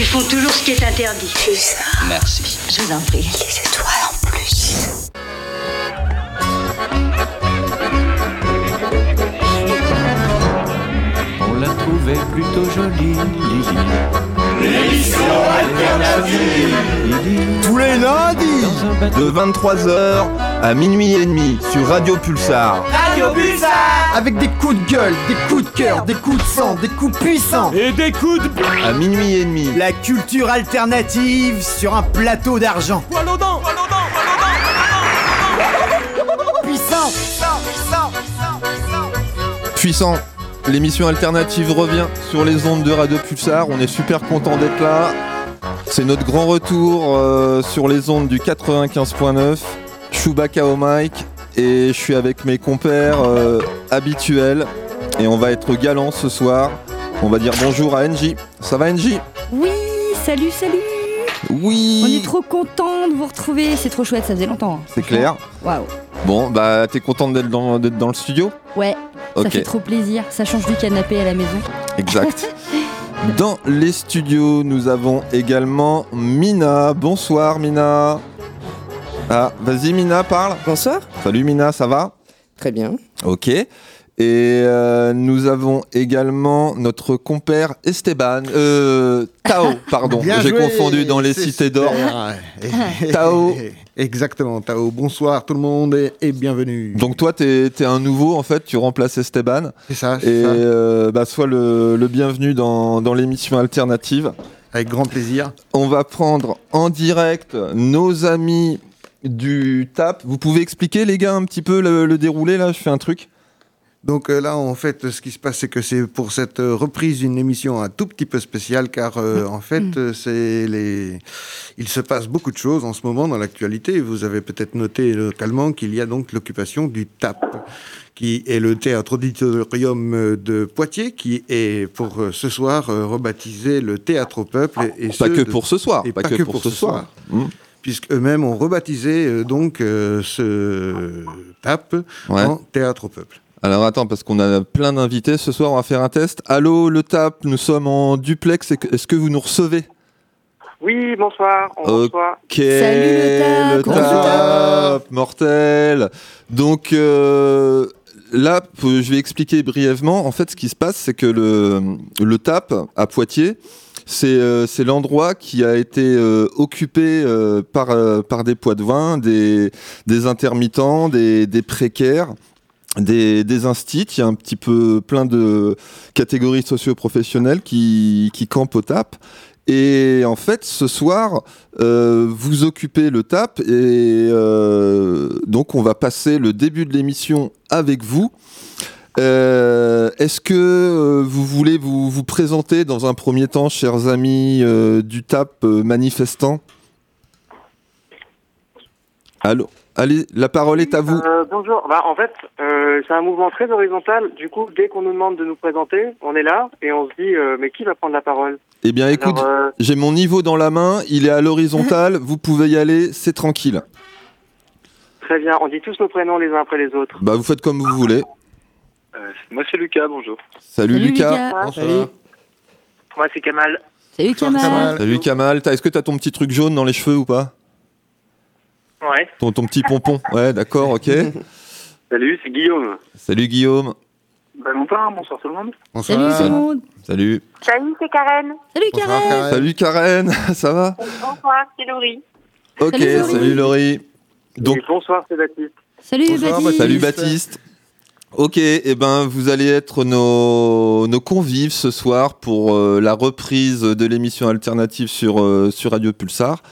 Ils font toujours ce qui est interdit. Pulsar. Merci. Je vous en prie. C'est toi en plus. On la trouvait plutôt jolie, Lily. L'émission alternative. Lily. Tous les lundis, de 23h à minuit et demi sur Radio Pulsar. Radio Pulsar. Avec des coups de gueule, des coups de cœur, des coups de sang, des coups puissants et des coups de... À minuit et demi, la culture alternative sur un plateau d'argent. Puissant, puissant. L'émission alternative revient sur les ondes de Radio Pulsar. On est super content d'être là. C'est notre grand retour sur les ondes du 95.9. Chewbacca au mic. Et je suis avec mes compères habituels et on va être galants ce soir. On va dire bonjour à NJ. Ça va NJ? Oui, salut, salut. Oui. On est trop contents de vous retrouver, c'est trop chouette, ça faisait longtemps. C'est clair. Waouh. Bon, bah t'es contente d'être dans le studio? Ouais, okay. Ça fait trop plaisir, ça change du canapé à la maison. Exact. Dans les studios, nous avons également Mina. Bonsoir Mina. Ah, vas-y Mina, parle. Bonsoir. Salut Mina, ça va? Très bien. Ok. Et nous avons également notre compère Esteban. Tao, pardon. Bien j'ai joué, confondu dans les cités d'or. Tao. Exactement, Tao. Bonsoir tout le monde et bienvenue. Donc toi, t'es un nouveau en fait, tu remplaces Esteban. C'est ça, c'est ça. Bah, sois le bienvenu dans l'émission alternative. Avec grand plaisir. On va prendre en direct nos amis... du TAP. Vous pouvez expliquer les gars un petit peu le déroulé là, je fais un truc. Donc là en fait ce qui se passe c'est que c'est pour cette reprise une émission un tout petit peu spéciale car en fait il se passe beaucoup de choses en ce moment dans l'actualité. Vous avez peut-être noté localement qu'il y a donc l'occupation du TAP qui est le Théâtre Auditorium de Poitiers, qui est pour ce soir rebaptisé le Théâtre au Peuple. Et pas que pour ce soir. Pas que pour ce soir. Mmh. Puisqu'eux-mêmes ont rebaptisé ce TAP en Théâtre au Peuple. Alors attends, parce qu'on a plein d'invités, ce soir on va faire un test. Allô, le TAP, nous sommes en duplex, est-ce que vous nous recevez? Oui, bonsoir, on reçoit. Ok, salut, le TAP, mortel. Donc là, je vais expliquer brièvement. En fait, ce qui se passe, c'est que le TAP à Poitiers, c'est l'endroit qui a été occupé par des poitevins, des intermittents, des précaires, des instits. Il y a un petit peu plein de catégories socio-professionnelles qui campent au TAP. Et en fait, ce soir, vous occupez le TAP et donc on va passer le début de l'émission avec vous. Est-ce que vous voulez vous présenter dans un premier temps, chers amis du TAP manifestants? Allô, allez, la parole est à vous. Bonjour. Bah, en fait, c'est un mouvement très horizontal. Du coup, dès qu'on nous demande de nous présenter, on est là et on se dit mais qui va prendre la parole? Eh bien, écoute, j'ai mon niveau dans la main. Il est à l'horizontale. Vous pouvez y aller. C'est tranquille. Très bien. On dit tous nos prénoms les uns après les autres. Bah, vous faites comme vous voulez. Moi c'est Lucas, bonjour. Salut Lucas. Salut. Moi c'est Kamal. Salut Kamal. Salut Kamal. Est-ce que t'as ton petit truc jaune dans les cheveux ou pas? Ouais. Ton petit pompon. Ouais, d'accord, ok. Salut, c'est Guillaume. Salut Guillaume. Bonsoir tout le monde. Bonsoir. Salut tout le monde. Salut. Salut, c'est Karen. Salut Karen. Bonsoir, Karen. Salut Karen, ça va? Bonsoir, c'est Laurie. Ok, salut Laurie. Donc... Bonsoir, c'est Baptiste. Salut Baptiste. Salut Baptiste. Ok, et ben vous allez être nos convives ce soir pour la reprise de l'émission alternative sur Radio Pulsar.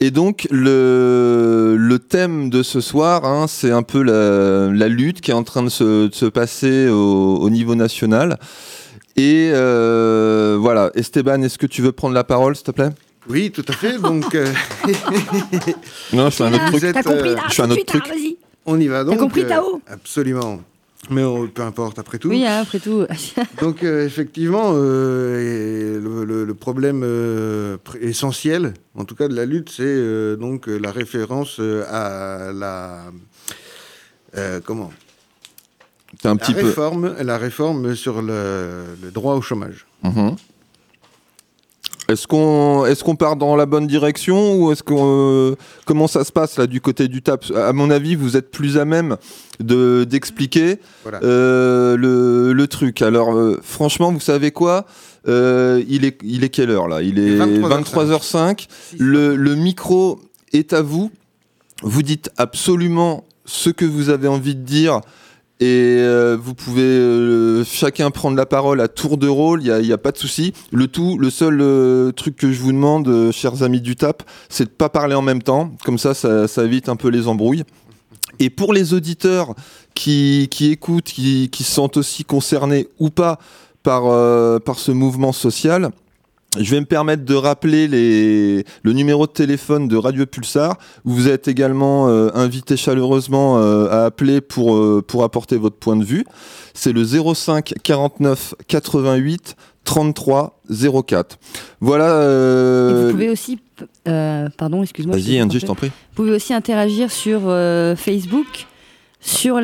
Et donc le thème de ce soir, hein, c'est un peu la lutte qui est en train de se passer au niveau national. Et voilà, Esteban, est-ce que tu veux prendre la parole, s'il te plaît ? Oui, tout à fait. Donc non, je fais un autre truc. T'as compris là, je fais un autre truc. Vas-y. On y va donc. T'as compris Tao ? Absolument. Mais peu importe, après tout. Oui, après tout. Donc, effectivement, le problème essentiel, en tout cas de la lutte, c'est donc la référence à la... comment ? C'est un petit peu... La réforme sur le droit au chômage. Mmh. Est-ce qu'on part dans la bonne direction ou est-ce qu'on comment ça se passe là du côté du TAP? À mon avis, vous êtes plus à même d'expliquer voilà. Le truc. Alors franchement, vous savez quoi? Il est quelle heure là? Il est 23h05. Le micro est à vous. Vous dites absolument ce que vous avez envie de dire. Et vous pouvez chacun prendre la parole à tour de rôle, il y a pas de souci. Le seul truc que je vous demande, chers amis du TAP, c'est de pas parler en même temps. Comme ça évite un peu les embrouilles. Et pour les auditeurs qui écoutent, qui se sentent aussi concernés ou pas par ce mouvement social, je vais me permettre de rappeler le numéro de téléphone de Radio Pulsar. Vous êtes également invité chaleureusement à appeler pour apporter votre point de vue. C'est le 05 49 88 33 04. Voilà. Et vous pouvez aussi, pardon, excuse-moi. Vas-y, Andy, je t'en prie. Vous pouvez aussi interagir sur Facebook. Sous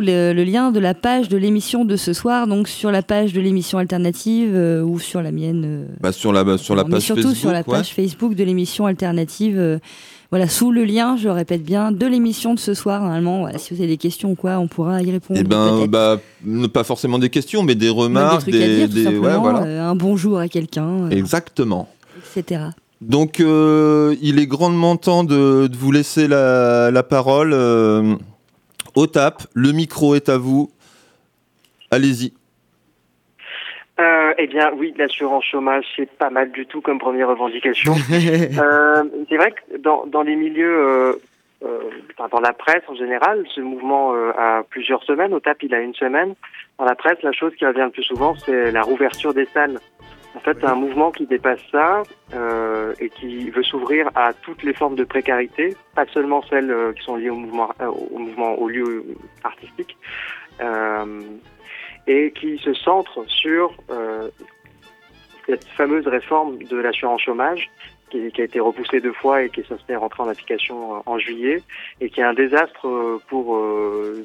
le lien de la page de l'émission de ce soir, donc sur la page de l'émission alternative ou sur la mienne. Page Facebook de l'émission alternative. Voilà, sous le lien, je répète bien, de l'émission de ce soir, normalement, voilà, si vous avez des questions ou quoi, on pourra y répondre. Pas forcément des questions, mais des remarques, un bonjour à quelqu'un. Exactement. Etc. Donc, il est grandement temps de vous laisser la parole. Au TAP, le micro est à vous. Allez-y. Eh bien, oui, l'assurance chômage, c'est pas mal du tout comme première revendication. C'est vrai que dans les milieux, dans la presse en général, ce mouvement a plusieurs semaines. Au TAP, il a une semaine. Dans la presse, la chose qui revient le plus souvent, c'est la rouverture des salles. En fait, c'est un mouvement qui dépasse ça et qui veut s'ouvrir à toutes les formes de précarité, pas seulement celles qui sont liées au lieu artistique, et qui se centre sur cette fameuse réforme de l'assurance chômage qui a été repoussée 2 fois et qui est censée rentrer en application en juillet et qui est un désastre pour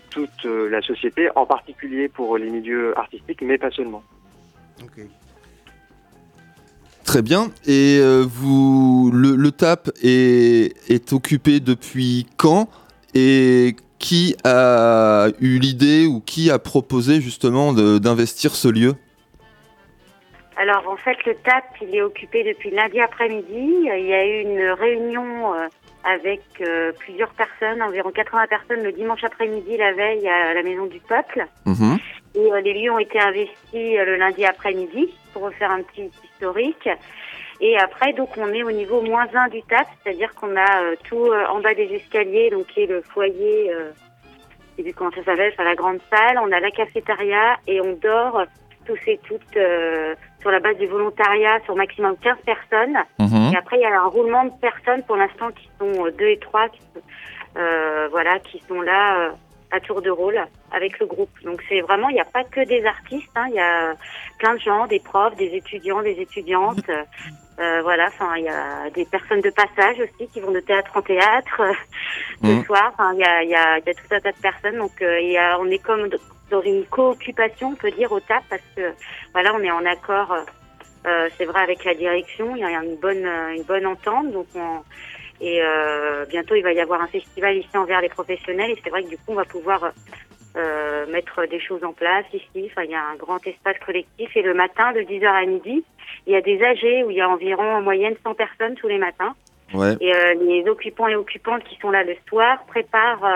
toute la société, en particulier pour les milieux artistiques, mais pas seulement. Ok. Très bien. Et le TAP est occupé depuis quand? Et qui a eu l'idée ou qui a proposé justement d'investir ce lieu? Alors en fait, le TAP, il est occupé depuis lundi après-midi. Il y a eu une réunion avec plusieurs personnes, environ 80 personnes, le dimanche après-midi, la veille, à la Maison du Peuple. Mmh. Et les lieux ont été investis le lundi après-midi pour refaire un petit historique. Et après, donc, on est au niveau -1 du TAP, c'est-à-dire qu'on a tout en bas des escaliers, donc qui est le foyer, la grande salle. On a la cafétéria et on dort tous et toutes sur la base du volontariat, sur maximum 15 personnes. Mmh. Et après, il y a un roulement de personnes pour l'instant qui sont 2 et 3, qui sont là à tour de rôle avec le groupe. Donc c'est vraiment, il n'y a pas que des artistes, il y a plein de gens, des profs, des étudiants, des étudiantes, il y a des personnes de passage aussi qui vont de théâtre en théâtre le soir, il y a tout un tas de personnes, donc on est comme dans une co-occupation, on peut dire, au TAP, parce que voilà, on est en accord, c'est vrai, avec la direction, il y a une bonne entente, donc bientôt, il va y avoir un festival ici envers les professionnels. Et c'est vrai que du coup, on va pouvoir mettre des choses en place ici. Enfin, il y a un grand espace collectif. Et le matin, de 10h à midi, il y a des AG où il y a environ en moyenne 100 personnes tous les matins. Ouais. Et les occupants et occupantes qui sont là le soir préparent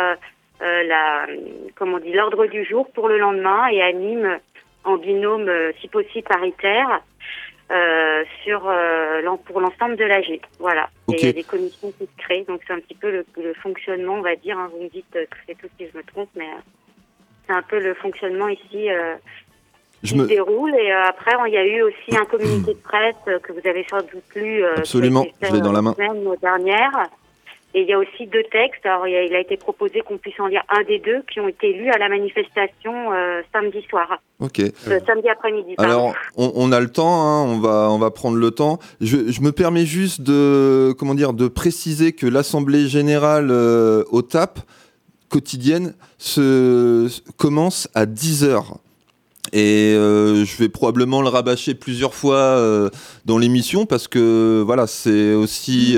l'ordre du jour pour le lendemain et animent en binôme, si possible, paritaire. Pour l'ensemble de l'AG. Voilà. Okay. Et il y a des commissions qui se créent, donc c'est un petit peu le fonctionnement, on va dire, vous me dites que c'est tout si je me trompe, mais c'est un peu le fonctionnement ici qui se déroule. Et après, il y a eu aussi un communiqué de presse que vous avez sans doute lu. Absolument, je l'ai dans la main. Dernière. Et il y a aussi 2 textes. Alors, il a été proposé qu'on puisse en lire un des 2 qui ont été lus à la manifestation samedi soir. Ok. Samedi après-midi. Alors, on a le temps. On va prendre le temps. Je me permets juste de préciser que l'assemblée générale au TAP quotidienne commence à 10h. Et je vais probablement le rabâcher plusieurs fois dans l'émission parce que voilà, c'est aussi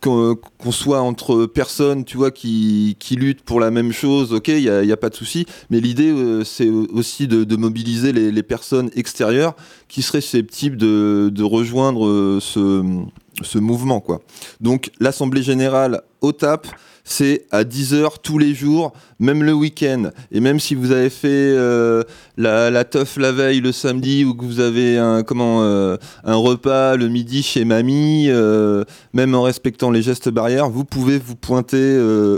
qu'on soit entre personnes, tu vois, qui luttent pour la même chose, ok, il y a pas de souci. Mais l'idée, c'est aussi de mobiliser les personnes extérieures qui seraient susceptibles de rejoindre ce mouvement, quoi. Donc l'assemblée générale au TAP, c'est à 10h tous les jours, même le week-end. Et même si vous avez fait la teuf la veille le samedi, ou que vous avez un repas le midi chez mamie, même en respectant les gestes barrières, vous pouvez vous pointer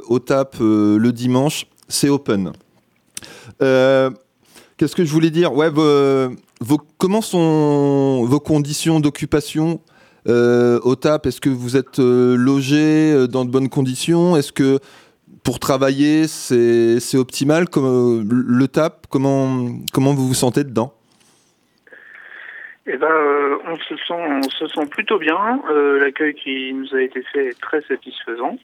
au TAP le dimanche, c'est open. Qu'est-ce que je voulais dire ? Ouais, comment sont vos conditions d'occupation ? Au TAP, est-ce que vous êtes logé dans de bonnes conditions ? Est-ce que pour travailler, c'est optimal ? Le TAP, comment vous vous sentez dedans ? On se sent plutôt bien. L'accueil qui nous a été fait est très satisfaisant.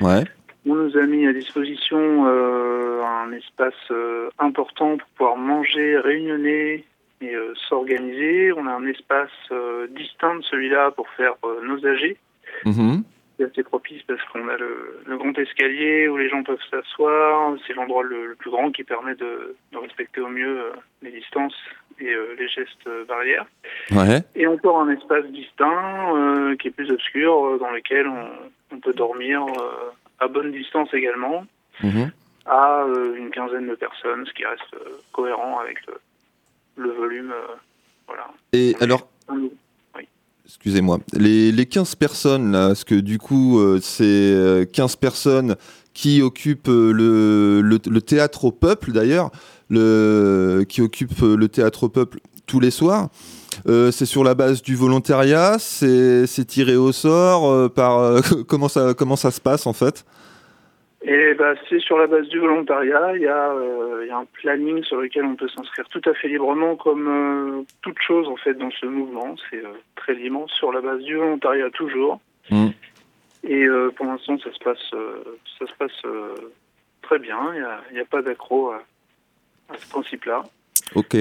Ouais. On nous a mis à disposition un espace important pour pouvoir manger, réunionner, et s'organiser. On a un espace distinct de celui-là pour faire nos AG. Mmh. C'est assez propice parce qu'on a le grand escalier où les gens peuvent s'asseoir. C'est l'endroit le plus grand qui permet de respecter au mieux les distances et les gestes barrières. Ouais. Et encore un espace distinct qui est plus obscur, dans lequel on peut dormir à bonne distance également, à une quinzaine de personnes, ce qui reste cohérent avec le volume, voilà. Et on alors, oui. Excusez-moi, les 15 personnes, là, parce que du coup, c'est 15 personnes qui occupent le théâtre au peuple, d'ailleurs, qui occupent le théâtre au peuple tous les soirs. C'est sur la base du volontariat, c'est tiré au sort, comment ça se passe, en fait ? Et c'est sur la base du volontariat. Il y a un planning sur lequel on peut s'inscrire tout à fait librement, comme toute chose en fait dans ce mouvement. C'est très libre, sur la base du volontariat toujours. Mmh. Et pour l'instant, ça se passe très bien. Il y a pas d'accro à ce principe-là. Ok.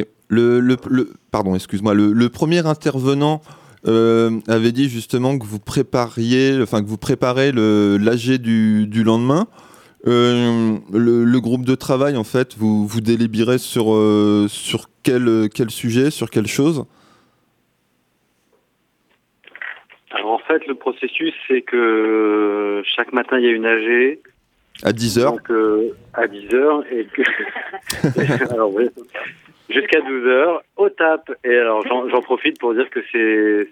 Pardon, excuse-moi. Le premier intervenant avait dit justement que vous préparez l'AG du lendemain. Le groupe de travail, en fait, vous délibérez sur quel sujet, sur quelle chose ? Alors, en fait, le processus, c'est que chaque matin, il y a une AG. À 10h. Donc, à 10h. Et que... Alors, oui. Jusqu'à 12h, au TAP. Et alors, j'en profite pour dire que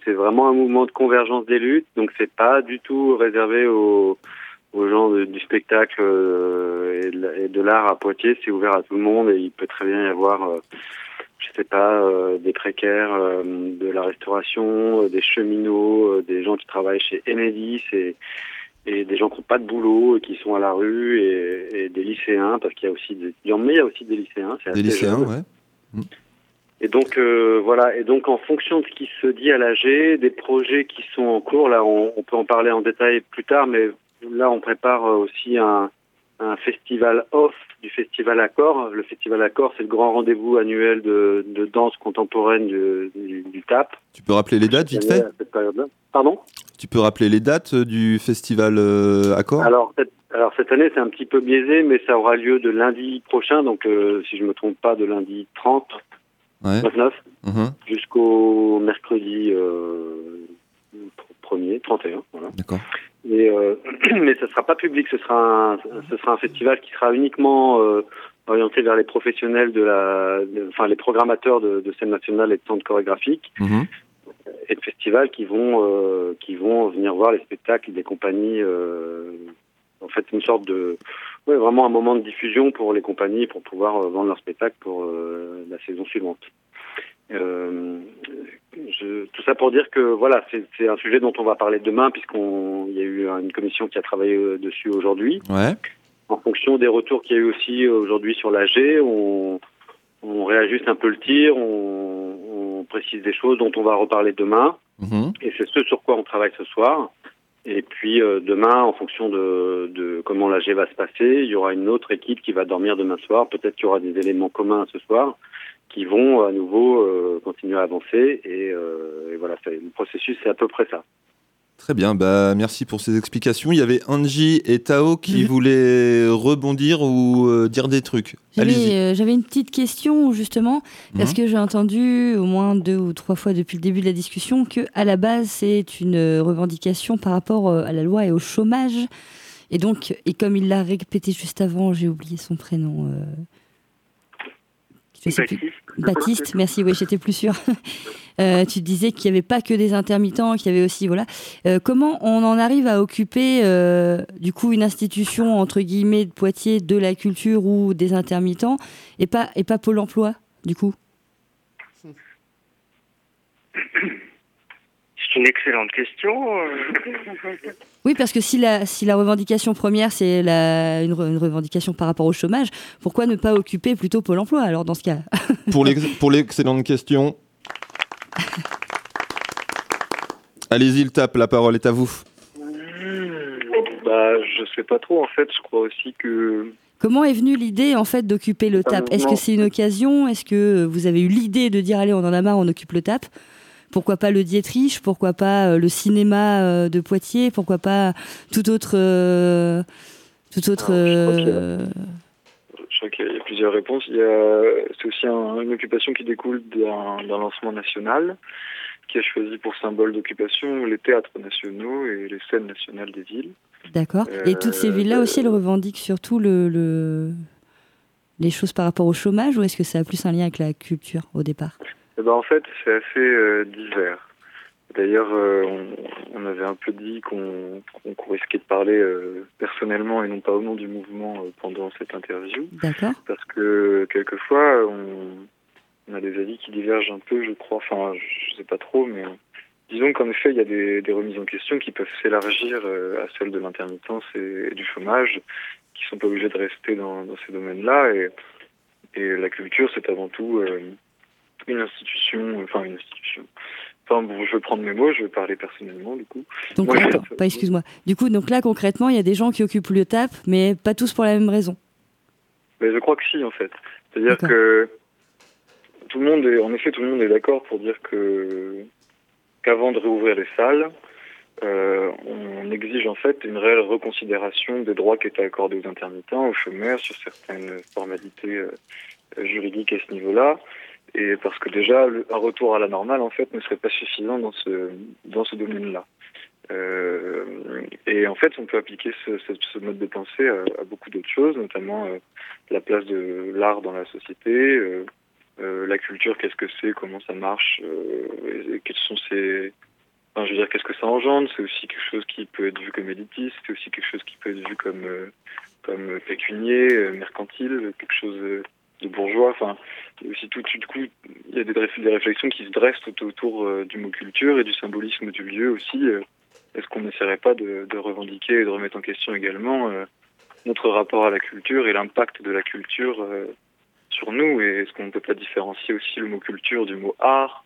c'est vraiment un mouvement de convergence des luttes. Donc, c'est pas du tout réservé aux gens du spectacle et de l'art à Poitiers, c'est ouvert à tout le monde et il peut très bien y avoir, des précaires, de la restauration, des cheminots, des gens qui travaillent chez Enedis et des gens qui n'ont pas de boulot et qui sont à la rue et des lycéens, parce qu'il y a aussi des étudiants, mais il y a aussi des lycéens. C'est assez jeune. Ouais. Mmh. Et donc en fonction de ce qui se dit à l'AG, des projets qui sont en cours, là on peut en parler en détail plus tard, mais là, on prépare aussi un festival off du Festival À Corps. Le Festival À Corps, c'est le grand rendez-vous annuel de danse contemporaine du TAP. Tu peux rappeler les dates, vite fait ? Pardon ? Tu peux rappeler les dates du Festival À Corps ? Alors, cette année, c'est un petit peu biaisé, mais ça aura lieu de lundi prochain, donc si je ne me trompe pas, de lundi 30, 29, jusqu'au mercredi 1er, 31, voilà. D'accord. Mais ça ne sera pas public, ce sera un festival qui sera uniquement orienté vers les professionnels les programmateurs de scène nationale et de centre chorégraphique, et de festivals qui vont venir voir les spectacles des compagnies. En fait, une sorte de vraiment un moment de diffusion pour les compagnies pour pouvoir vendre leur spectacle pour la saison suivante. Tout ça pour dire que voilà, c'est un sujet dont on va parler demain, puisqu'il y a eu une commission qui a travaillé dessus aujourd'hui. Ouais. En fonction des retours qu'il y a eu aussi aujourd'hui sur l'AG, on réajuste un peu le tir, on précise des choses dont on va reparler demain. Mmh. Et c'est ce sur quoi on travaille ce soir. Et puis demain, en fonction de comment l'AG va se passer, il y aura une autre équipe qui va dormir demain soir. Peut-être qu'il y aura des éléments communs ce soir. qui vont à nouveau continuer à avancer. Et voilà, le processus, c'est à peu près ça. Très bien, bah, merci pour ces explications. Il y avait Angie et Tao qui voulaient rebondir ou dire des trucs. J'avais une petite question justement, parce que j'ai entendu au moins 2 ou 3 fois depuis le début de la discussion qu'à la base c'est une revendication par rapport à la loi et au chômage. Et donc, et comme il l'a répété juste avant, j'ai oublié son prénom. Baptiste, merci, oui, j'étais plus sûre. Tu disais qu'il n'y avait pas que des intermittents, qu'il y avait aussi, voilà. Comment on en arrive à occuper, du coup, une institution, entre guillemets, de Poitiers, de la culture ou des intermittents, et pas Pôle emploi, du coup ? C'est une excellente question. Oui, parce que si la revendication première, c'est une revendication par rapport au chômage, pourquoi ne pas occuper plutôt Pôle emploi, alors, dans ce cas ? Pour l'excellente question. Allez-y, le tape, la parole est à vous. Je sais pas trop, en fait, je crois aussi que... Comment est venue l'idée, en fait, d'occuper le TAP ? Est-ce que c'est une occasion ? Est-ce que vous avez eu l'idée de dire, allez, on en a marre, on occupe le TAP ? Pourquoi pas le Dietrich ? Pourquoi pas le cinéma de Poitiers ? Pourquoi pas Je crois qu'il y a plusieurs réponses. C'est aussi une occupation qui découle d'un lancement national qui a choisi pour symbole d'occupation les théâtres nationaux et les scènes nationales des villes. D'accord. Et toutes ces villes-là aussi, elles revendiquent surtout les choses par rapport au chômage, ou est-ce que ça a plus un lien avec la culture au départ ? En fait, c'est assez divers. D'ailleurs, on avait un peu dit qu'on risquait de parler personnellement et non pas au nom du mouvement pendant cette interview. D'accord. Parce que quelquefois, on a des avis qui divergent un peu, je crois. Enfin, je sais pas trop, mais disons qu'en effet, il y a des remises en question qui peuvent s'élargir à celles de l'intermittence et du chômage, qui sont pas obligés de rester dans ces domaines-là. Et la culture, c'est avant tout... une institution. Enfin, bon, je vais prendre mes mots, je vais parler personnellement, du coup. Donc, excuse-moi. Du coup, donc là, concrètement, il y a des gens qui occupent le TAP, mais pas tous pour la même raison. Mais je crois que si, en fait. C'est-à-dire que tout le monde est d'accord pour dire qu'avant de réouvrir les salles, on exige en fait une réelle reconsidération des droits qui étaient accordés aux intermittents, aux chômeurs, sur certaines formalités juridiques à ce niveau-là. Et parce que déjà, un retour à la normale, en fait, ne serait pas suffisant dans ce domaine-là. Et en fait, on peut appliquer ce mode de pensée à beaucoup d'autres choses, notamment la place de l'art dans la société, la culture, qu'est-ce que c'est, comment ça marche, et quels sont ces... Enfin, je veux dire, qu'est-ce que ça engendre ? C'est aussi quelque chose qui peut être vu comme élitiste, c'est aussi quelque chose qui peut être vu comme pécunier, mercantile, quelque chose... de bourgeois, enfin, aussi tout, il y a des réflexions qui se dressent autour du mot culture et du symbolisme du lieu aussi. Est-ce qu'on n'essaierait pas de revendiquer et de remettre en question également notre rapport à la culture et l'impact de la culture sur nous ? Et est-ce qu'on ne peut pas différencier aussi le mot culture du mot art ?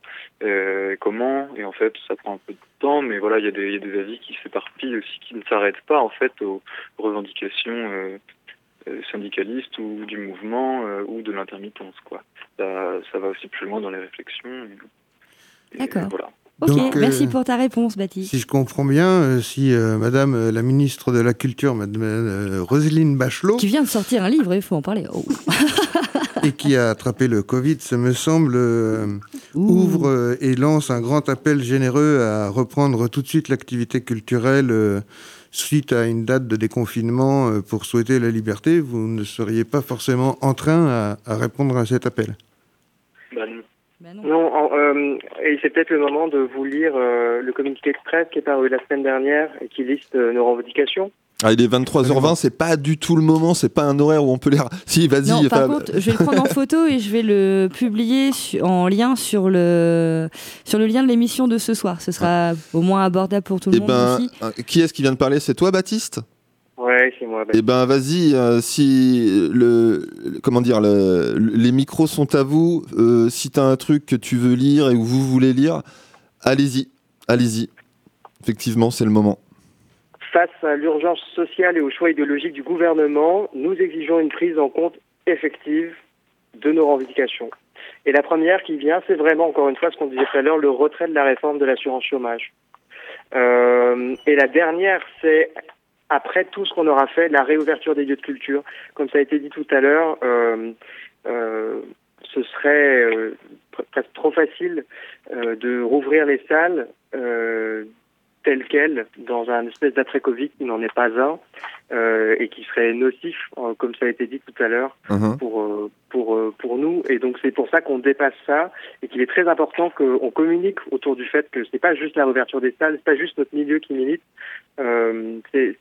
Comment ? Et en fait, ça prend un peu de temps, mais voilà, il y a des avis qui s'éparpillent aussi, qui ne s'arrêtent pas en fait aux revendications syndicaliste ou du mouvement ou de l'intermittence, quoi. Ça va aussi plus loin dans les réflexions. D'accord. Voilà. Ok, donc, merci pour ta réponse, Baptiste. Si je comprends bien, si Madame la ministre de la Culture, Madame Roselyne Bachelot... Qui vient de sortir un livre, il faut en parler. Oh. Et qui a attrapé le Covid, ça me semble, ouvre et lance un grand appel généreux à reprendre tout de suite l'activité culturelle suite à une date de déconfinement pour souhaiter la liberté. Vous ne seriez pas forcément en train à répondre à cet appel ? Non, et c'est peut-être le moment de vous lire le communiqué de presse qui est paru la semaine dernière et qui liste nos revendications. Ah, il est 23h20, c'est pas du tout le moment, c'est pas un horaire où on peut lire. Si, vas-y. Non, par contre, je vais le prendre en photo et je vais le publier en lien sur le lien de l'émission de ce soir. Ce sera au moins abordable pour tout le monde aussi. Qui est-ce qui vient de parler ? C'est toi, Baptiste ? Ouais, c'est moi. Eh ben, vas-y. Si les micros sont à vous. Si t'as un truc que tu veux lire et que vous voulez lire, allez-y. Effectivement, c'est le moment. Face à l'urgence sociale et aux choix idéologiques du gouvernement, nous exigeons une prise en compte effective de nos revendications. Et la première qui vient, c'est vraiment, encore une fois, ce qu'on disait tout à l'heure, le retrait de la réforme de l'assurance chômage. Et la dernière, c'est, après tout ce qu'on aura fait, la réouverture des lieux de culture. Comme ça a été dit tout à l'heure, ce serait presque trop facile de rouvrir les salles telles quelles, dans un espèce d'après-Covid qui n'en est pas un, et qui serait nocif, comme ça a été dit tout à l'heure, pour nous. Et donc c'est pour ça qu'on dépasse ça, et qu'il est très important qu'on communique autour du fait que c'est pas juste la réouverture des salles, c'est pas juste notre milieu qui milite, c'est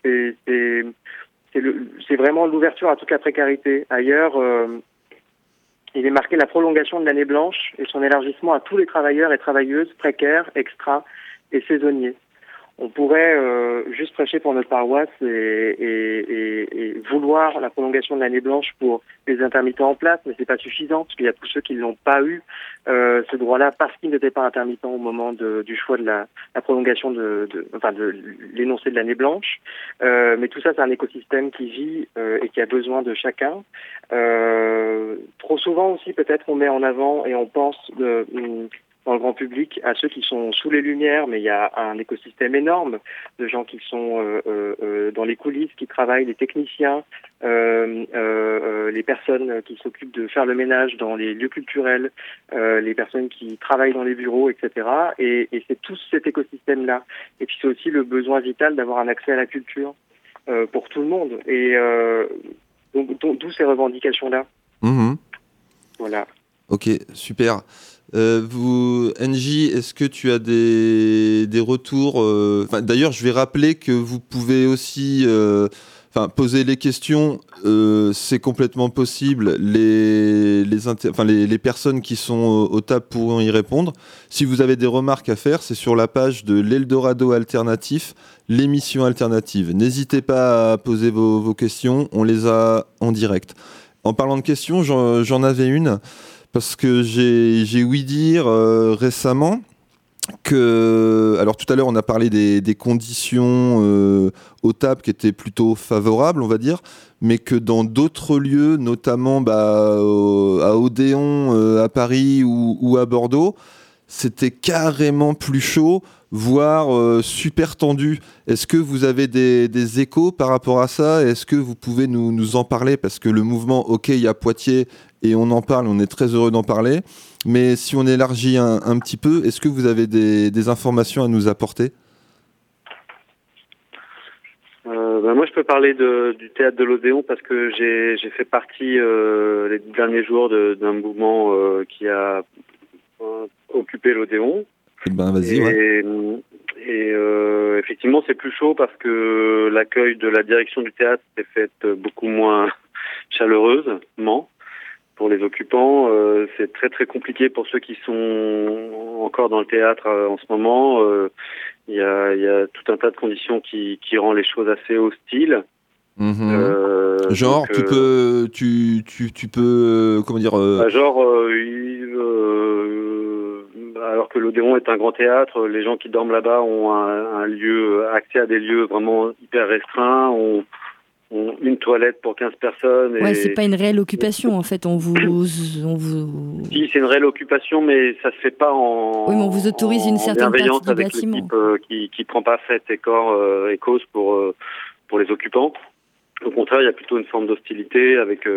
vraiment l'ouverture à toute la précarité. Ailleurs, il est marqué la prolongation de l'année blanche et son élargissement à tous les travailleurs et travailleuses précaires, extras et saisonniers. On pourrait juste prêcher pour notre paroisse et vouloir la prolongation de l'année blanche pour les intermittents en place, mais c'est pas suffisant parce qu'il y a tous ceux qui ne l'ont pas eu ce droit-là parce qu'ils n'étaient pas intermittents au moment du choix de la prolongation de l'énoncé de l'année blanche. Mais tout ça, c'est un écosystème qui vit et qui a besoin de chacun. Trop souvent aussi, peut-être, on met en avant et on pense dans le grand public, à ceux qui sont sous les lumières, mais il y a un écosystème énorme de gens qui sont dans les coulisses, qui travaillent, les techniciens, les personnes qui s'occupent de faire le ménage dans les lieux culturels, les personnes qui travaillent dans les bureaux, etc. Et c'est tout cet écosystème-là. Et puis c'est aussi le besoin vital d'avoir un accès à la culture pour tout le monde. Et donc, d'où ces revendications-là. Mmh. Voilà. Ok, super. Vous, NJ, est-ce que tu as des retours d'ailleurs, je vais rappeler que vous pouvez aussi poser les questions. C'est complètement possible. Les personnes qui sont au table pourront y répondre. Si vous avez des remarques à faire, c'est sur la page de l'Eldorado Alternatif, l'émission alternative. N'hésitez pas à poser vos questions. On les a en direct. En parlant de questions, j'en avais une. Parce que j'ai ouï dire récemment que... Alors tout à l'heure, on a parlé des conditions au TAP qui étaient plutôt favorables, on va dire, mais que dans d'autres lieux, notamment à Odéon, à Paris ou à Bordeaux, c'était carrément plus chaud, voire super tendu. Est-ce que vous avez des échos par rapport à ça ? Est-ce que vous pouvez nous en parler ? Parce que le mouvement Hockey à Poitiers... Et on en parle, on est très heureux d'en parler. Mais si on élargit un petit peu, est-ce que vous avez des informations à nous apporter ? Moi, je peux parler du théâtre de l'Odéon parce que j'ai fait partie les derniers jours d'un mouvement qui a occupé l'Odéon. Ben, vas-y, Et effectivement, c'est plus chaud parce que l'accueil de la direction du théâtre s'est fait beaucoup moins chaleureusement. Pour les occupants, c'est très très compliqué pour ceux qui sont encore dans le théâtre en ce moment. Il y a tout un tas de conditions qui rendent les choses assez hostiles. Mmh. Genre, donc, tu peux comment dire alors que l'Odéon est un grand théâtre, les gens qui dorment là-bas ont un lieu, accès à des lieux vraiment hyper restreints. Une toilette pour 15 personnes. Et... Ouais, c'est pas une réelle occupation en fait. On vous. Si, c'est une réelle occupation, mais ça se fait pas en. Oui, mais on vous autorise une certaine partie du bâtiment. L'équipe qui prend pas fait et cause pour les occupants. Au contraire, il y a plutôt une forme d'hostilité avec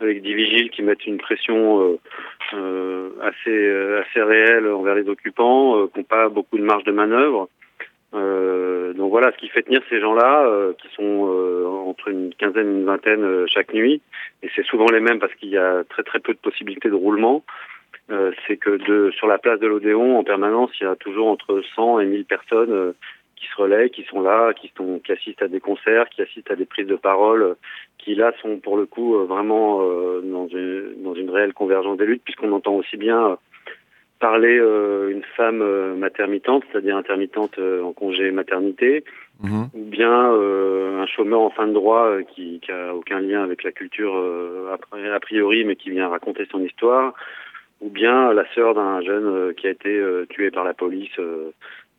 des vigiles qui mettent une pression assez réelle envers les occupants, qui n'ont pas beaucoup de marge de manœuvre. Donc voilà, ce qui fait tenir ces gens-là, qui sont entre une quinzaine et une vingtaine chaque nuit, et c'est souvent les mêmes parce qu'il y a très très peu de possibilités de roulement, c'est que sur la place de l'Odéon, en permanence, il y a toujours entre 100 et 1000 personnes qui se relaient, qui sont là, qui assistent à des concerts, qui assistent à des prises de parole, qui là sont pour le coup vraiment dans une réelle convergence des luttes, puisqu'on entend aussi bien... parler une femme maternitante, c'est-à-dire intermittente en congé maternité, ou bien un chômeur en fin de droit qui a aucun lien avec la culture a priori, mais qui vient raconter son histoire, ou bien la sœur d'un jeune qui a été tué par la police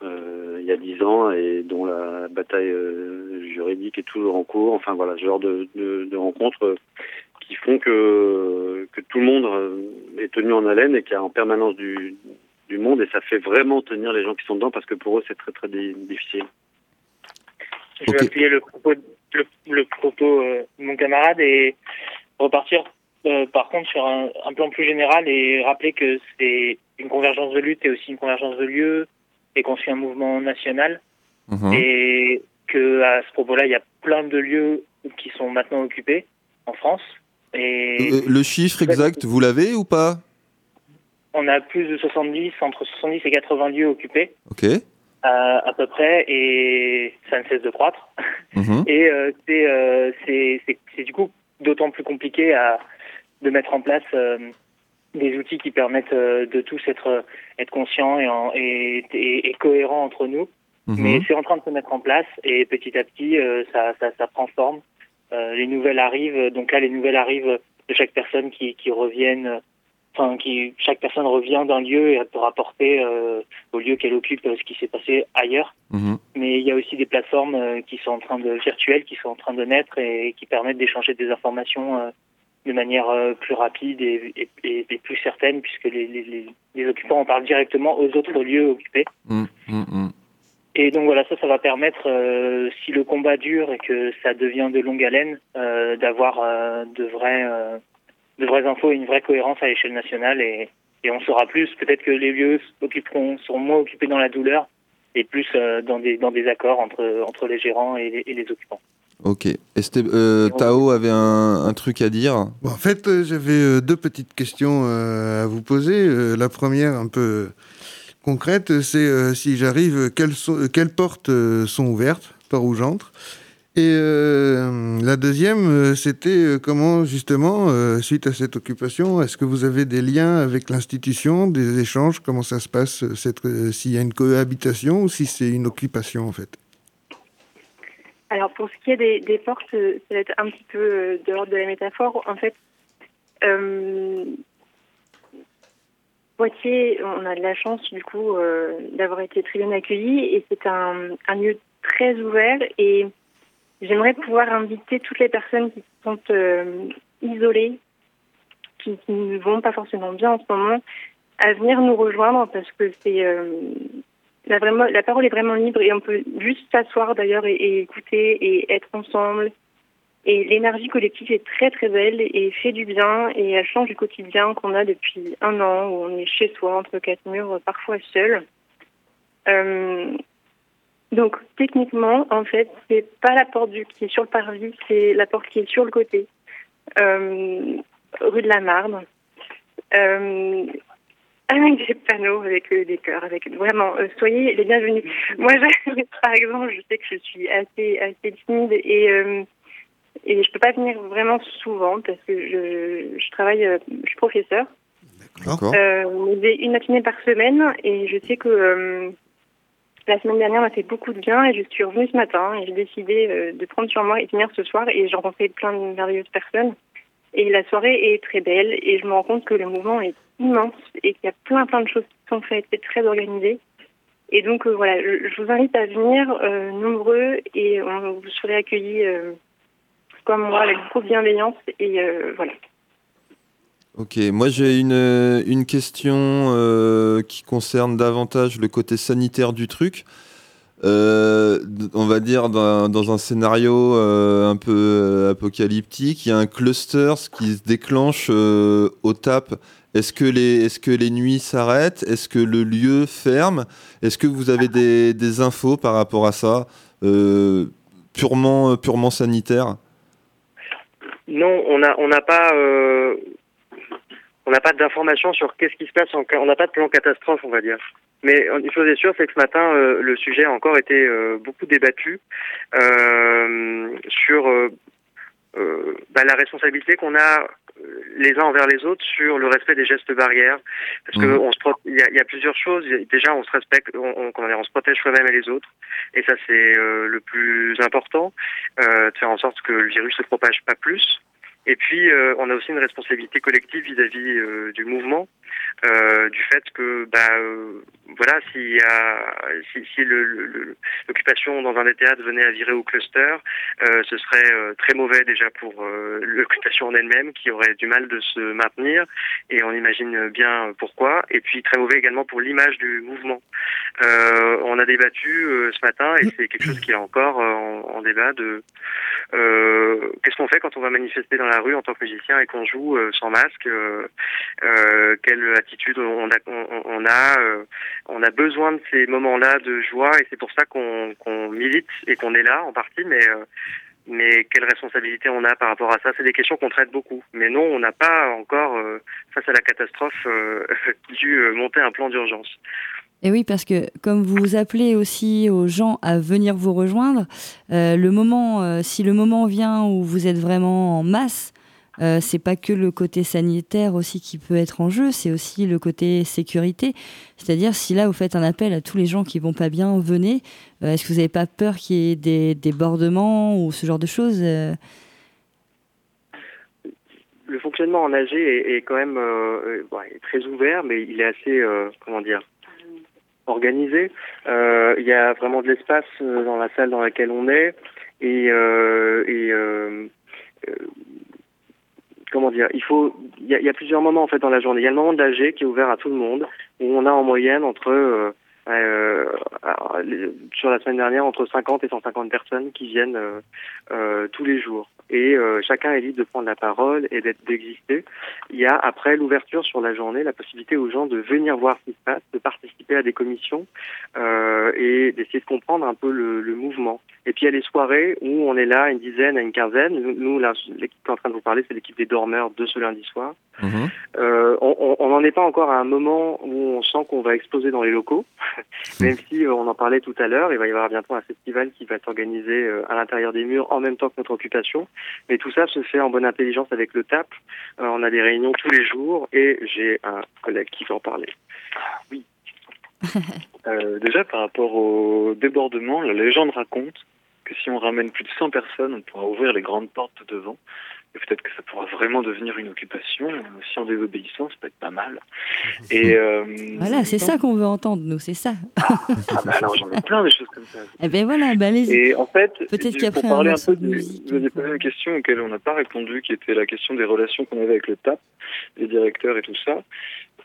il y a 10 ans et dont la bataille juridique est toujours en cours. Enfin voilà, ce genre de rencontres qui font que tout le monde est tenu en haleine et qu'il y a en permanence du monde, et ça fait vraiment tenir les gens qui sont dedans, parce que pour eux c'est très très difficile. Je vais appuyer le propos de mon camarade et repartir par contre sur un plan plus général et rappeler que c'est une convergence de lutte et aussi une convergence de lieux, et qu'on suit un mouvement national, et qu'à ce propos-là, il y a plein de lieux qui sont maintenant occupés en France. Et le chiffre exact, vous l'avez ou pas? On a plus de 70, entre 70 et 80 lieux occupés, à peu près, et ça ne cesse de croître. Et c'est du coup d'autant plus compliqué de mettre en place des outils qui permettent de tous être conscients et cohérents entre nous. Mais c'est en train de se mettre en place, et petit à petit, ça prend forme. Les nouvelles arrivent, donc là, les nouvelles arrivent de chaque personne qui reviennent, enfin, chaque personne revient d'un lieu et peut rapporter au lieu qu'elle occupe ce qui s'est passé ailleurs. Mais il y a aussi des plateformes virtuelles qui sont en train de naître et qui permettent d'échanger des informations de manière plus rapide et plus certaine, puisque les occupants en parlent directement aux autres lieux occupés. Et donc voilà, ça va permettre, si le combat dure et que ça devient de longue haleine, d'avoir de vraies infos et une vraie cohérence à l'échelle nationale, et on saura plus. Peut-être que les lieux seront moins occupés dans la douleur et plus dans des accords entre les gérants et les occupants. Ok. Tao avait un truc à dire. Bon, en fait, j'avais deux petites questions à vous poser. La première, un peu concrète, c'est si j'arrive, quelles portes sont ouvertes, par où j'entre. Et la deuxième, c'était comment, justement, suite à cette occupation, est-ce que vous avez des liens avec l'institution, des échanges, comment ça se passe, s'il y a une cohabitation ou si c'est une occupation, en fait? Alors, pour ce qui est des portes, ça va être un petit peu de l'ordre de la métaphore. En fait, Poitiers, on a de la chance, du coup, d'avoir été très bien accueillis, et c'est un lieu très ouvert, et j'aimerais pouvoir inviter toutes les personnes qui se sentent isolées, qui ne vont pas forcément bien en ce moment, à venir nous rejoindre, parce que c'est la parole est vraiment libre, et on peut juste s'asseoir d'ailleurs et écouter et être ensemble. Et l'énergie collective est très très belle et fait du bien, et elle change du quotidien qu'on a depuis un an où on est chez soi, entre quatre murs, parfois seul. Donc techniquement, en fait, c'est pas la porte qui est sur le parvis, c'est la porte qui est sur le côté, rue de la Marne, avec des panneaux, avec des cœurs, vraiment, soyez les bienvenus. Moi, par exemple, je sais que je suis assez timide et je peux pas venir vraiment souvent parce que je travaille, je suis professeure. D'accord. J'ai une matinée par semaine, et je sais que la semaine dernière m'a fait beaucoup de bien, et je suis revenue ce matin et j'ai décidé de prendre sur moi et de venir ce soir, et j'ai rencontré plein de merveilleuses personnes, et la soirée est très belle, et je me rends compte que le mouvement est immense et qu'il y a plein de choses qui sont faites, c'est très organisé. Et donc voilà, je vous invite à venir nombreux, et vous serez accueillis comme moi, avec beaucoup de bienveillance, et voilà. Ok, moi j'ai une question qui concerne davantage le côté sanitaire du truc. On va dire dans un scénario un peu apocalyptique, il y a un cluster qui se déclenche au TAP. Est-ce que les nuits s'arrêtent? Est-ce que le lieu ferme? Est-ce que vous avez des infos par rapport à ça, purement sanitaire? Non, on n'a pas d'informations sur qu'est-ce qui se passe. On n'a pas de plan catastrophe, on va dire. Mais une chose est sûre, c'est que ce matin, le sujet a encore été beaucoup débattu sur la responsabilité qu'on a les uns envers les autres sur le respect des gestes barrières, parce que il y a plusieurs choses. Déjà, on se respecte, on se protège soi-même et les autres, et ça c'est le plus important, de faire en sorte que le virus se propage pas plus. Et puis, on a aussi une responsabilité collective vis-à-vis du mouvement, du fait que, voilà, si l'occupation dans un des théâtres venait à virer au cluster, ce serait très mauvais déjà pour l'occupation en elle-même, qui aurait du mal de se maintenir, et on imagine bien pourquoi, et puis très mauvais également pour l'image du mouvement. On a débattu ce matin, et c'est quelque chose qui est encore en débat de qu'est-ce qu'on fait quand on va manifester dans la rue en tant que musicien et qu'on joue sans masque, quelle attitude on a besoin de ces moments-là de joie, et c'est pour ça qu'on milite et qu'on est là en partie, mais quelle responsabilité on a par rapport à ça? C'est des questions qu'on traite beaucoup. Mais non, on n'a pas encore, face à la catastrophe, dû monter un plan d'urgence. Et oui, parce que comme vous appelez aussi aux gens à venir vous rejoindre, si le moment vient où vous êtes vraiment en masse, c'est pas que le côté sanitaire aussi qui peut être en jeu, c'est aussi le côté sécurité. C'est-à-dire, si là vous faites un appel à tous les gens qui vont pas bien, venez, est-ce que vous n'avez pas peur qu'il y ait des débordements ou ce genre de choses? Le fonctionnement en AG est quand même très ouvert, mais il est assez, organisé. Il y a vraiment de l'espace dans la salle dans laquelle on est, il y a plusieurs moments en fait dans la journée. Il y a le moment de l'AG qui est ouvert à tout le monde, où on a en moyenne sur la semaine dernière, entre 50 et 150 personnes qui viennent tous les jours. Et chacun est libre de prendre la parole et d'exister. Il y a, après l'ouverture sur la journée, la possibilité aux gens de venir voir ce qui se passe, de participer à des commissions et d'essayer de comprendre un peu le mouvement. Et puis il y a les soirées où on est là une dizaine à une quinzaine. Nous, là, l'équipe qui est en train de vous parler, c'est l'équipe des dormeurs de ce lundi soir. Mmh. On n'en est pas encore à un moment où on sent qu'on va exploser dans les locaux. Même si on en parlait tout à l'heure, il va y avoir bientôt un festival qui va être organisé à l'intérieur des murs en même temps que notre occupation. Mais tout ça se fait en bonne intelligence avec le TAP. On a des réunions tous les jours et j'ai un collègue qui va en parler. Oui. Déjà, par rapport au débordement, la légende raconte que si on ramène plus de 100 personnes, on pourra ouvrir les grandes portes devant. Et peut-être que ça pourra vraiment devenir une occupation. Si en désobéissant, ça peut être pas mal. Et, voilà, c'est ça qu'on veut entendre, nous, c'est ça. Alors, j'en ai plein des choses comme ça. Eh bien voilà, allez-y. Et en fait, pour parler un peu des premières questions auxquelles on n'a pas répondu, qui était la question des relations qu'on avait avec le TAP, les directeurs et tout ça.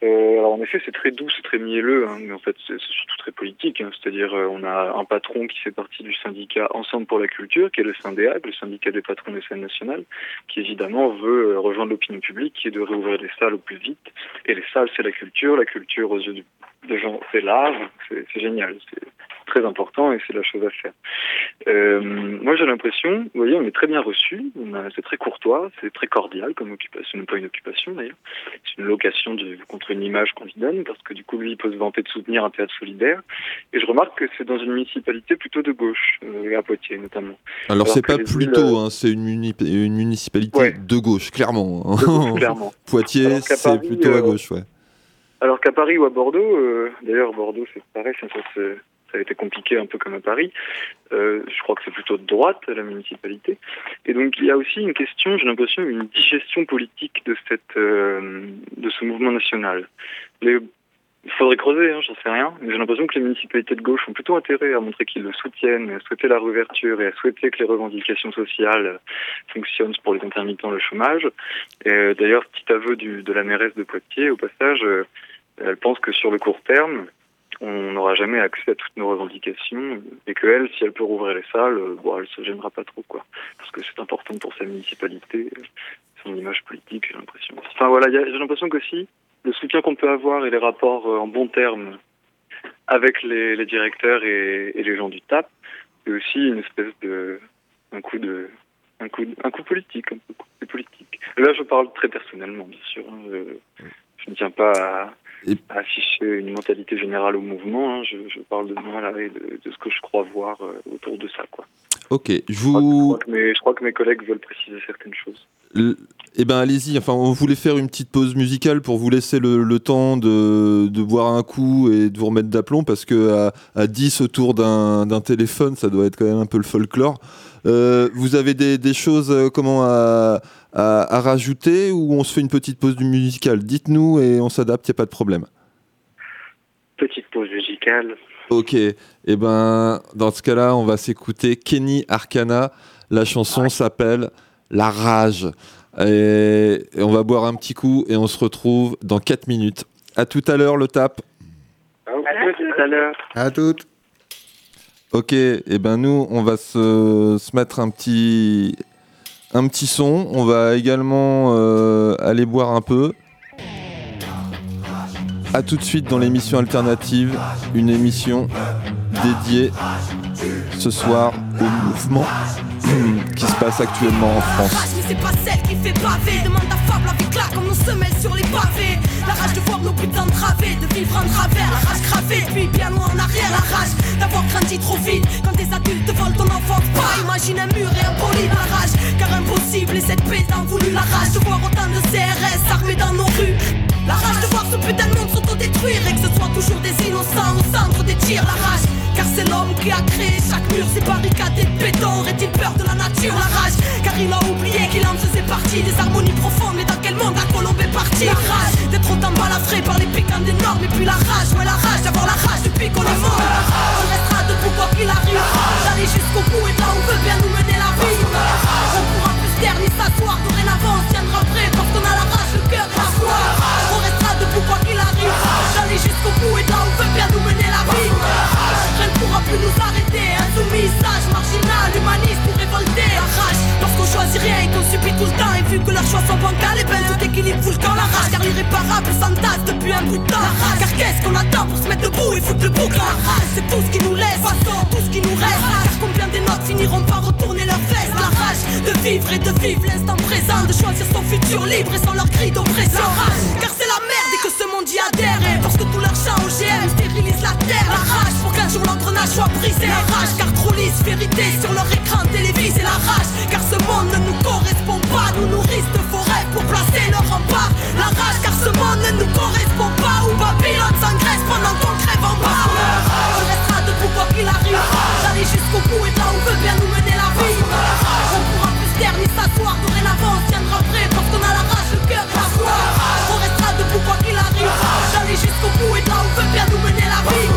Alors en effet, c'est très doux, c'est très mielleux, hein, mais en fait, c'est surtout très politique. Hein, c'est-à-dire, on a un patron qui fait partie du syndicat Ensemble pour la culture, qui est le Syndeac, le syndicat des patrons des scènes nationales, qui évidemment veut rejoindre l'opinion publique, qui est de réouvrir les salles au plus vite. Et les salles, c'est la culture aux yeux des gens, c'est l'art, c'est génial, c'est très important et c'est la chose à faire. Moi, j'ai l'impression, vous voyez, on est très bien reçus, c'est très courtois, c'est très cordial comme occupation, même pas une occupation d'ailleurs, c'est une location contre une image qu'on lui donne, parce que du coup, lui, il peut se vanter de soutenir un théâtre solidaire, et je remarque que c'est dans une municipalité plutôt de gauche, à Poitiers notamment. Alors c'est pas plutôt, c'est une municipalité de gauche, clairement. Poitiers, c'est plutôt à gauche, ouais. Alors qu'à Paris ou à Bordeaux, d'ailleurs Bordeaux c'est pareil, ça a été compliqué un peu comme à Paris, je crois que c'est plutôt de droite la municipalité. Et donc il y a aussi une question, j'ai l'impression, une digestion politique de ce mouvement national. Il faudrait creuser, j'en sais rien, mais j'ai l'impression que les municipalités de gauche ont plutôt intérêt à montrer qu'ils le soutiennent, à souhaiter la réouverture et à souhaiter que les revendications sociales fonctionnent pour les intermittents, le chômage. Et d'ailleurs, petit aveu de la mairesse de Poitiers, au passage, elle pense que sur le court terme, on n'aura jamais accès à toutes nos revendications et qu'elle, si elle peut rouvrir les salles, elle se gênera pas trop, quoi. Parce que c'est important pour sa municipalité, son image politique, j'ai l'impression. Enfin voilà, j'ai l'impression qu'aussi, le soutien qu'on peut avoir et les rapports en bons termes avec les directeurs et les gens du TAP, c'est aussi une espèce un coup politique, un peu de politique. Et là, je parle très personnellement, bien sûr. Je ne tiens pas à afficher une mentalité générale au mouvement. Je parle de moi là et de ce que je crois voir autour de ça, quoi. Ok, je crois que mes collègues veulent préciser certaines choses. Eh ben allez-y, enfin, on voulait faire une petite pause musicale pour vous laisser le temps de boire un coup et de vous remettre d'aplomb, parce que à 10 autour d'un téléphone, ça doit être quand même un peu le folklore. Vous avez des choses à rajouter, ou on se fait une petite pause musicale? Dites-nous et on s'adapte, il n'y a pas de problème. Petite pause musicale. Ok, et eh ben dans ce cas-là, on va s'écouter Kenny Arcana. La chanson s'appelle « La rage ». Et on va boire un petit coup et on se retrouve dans 4 minutes. À tout à l'heure, le tap. À toutes. Ok, et ben nous, on va se mettre un petit son. On va également aller boire un peu. À tout de suite dans l'émission alternative, une émission dédiée ce soir au mouvement qui se passe actuellement en France. La rage, mais c'est pas celle qui fait pavé. Demande ta fable avec là comme nos semelles sur les pavés. La rage de voir nos putains través, de vivre en travers. La rage gravée, puis bien loin en arrière. La rage d'avoir grandi trop vite quand des adultes volent ton enfant. Pas imagine un mur et un bolide. La rage, car impossible et cette paix t'en voulu. La rage de voir autant de CRS armés dans nos rues. La rage de voir ce putain de monde s'autodétruire et que ce soit toujours des innocents au centre des tirs. La rage, car c'est l'homme qui a créé chaque mur, ces barricades et de béton. Aurait-il peur de la nature? La rage, car il a oublié qu'il en faisait partie. Des harmonies profondes, mais dans quel monde la colombe est partie? La rage, d'être autant balafré par les piquants des normes. Et puis la rage, ouais la rage, d'avoir la rage depuis qu'on est mort. On restera debout quoi qu'il arrive, d'aller jusqu'au bout et de là on veut bien nous mener la vie. On pourra plus taire ni s'asseoir, dorénavant on tiendra prêt, parce qu'on a la rage, le cœur et la foi. On restera debout quoi qu'il arrive, d'aller jusqu'au bout et de là on veut bien nous mener la vie. Rien ne pourra plus nous arrêter, insoumis, sage, marginal, humaniste ou révolté. La rage, parce qu'on choisit rien et qu'on subit tout le temps. Et vu que leurs choix sont bancales, et ben tout équilibre fout le camp. La rage, car l'irréparable s'entasse depuis un bout de temps. La rage, car qu'est-ce qu'on attend pour se mettre debout et foutre le bouc? La rage, c'est tout ce qui nous laisse, façon, tout ce qui nous reste. Car combien des notes finiront par retourner leurs fesses? La rage, de vivre et de vivre l'instant présent, de choisir son futur libre et sans leur cri d'oppression. La rage, car c'est la merde et que ce monde y adhère. Et parce que tout leur champ OGM stérilise la terre. La rage, pour qu'un jour l'engrenage soit brisé. La rage, car trop lisse vérité sur leur écran télévisé. La rage, car ce monde ne nous correspond pas, nous nourrissent de faux rêves pour placer leur rempart. La rage, car ce monde ne nous correspond pas, où Babylone s'engraisse pendant qu'on crève en bas. On restera debout quoi qu'il arrive, d'aller jusqu'au bout et de là on veut bien nous mener la vie. On pourra plus taire ni s'asseoir, dorénavant on tiendra prêt, parce qu'on a la rage, le cœur et la foi. On restera debout quoi qu'il arrive, d'aller jusqu'au bout et de là on veut bien nous mener la vie.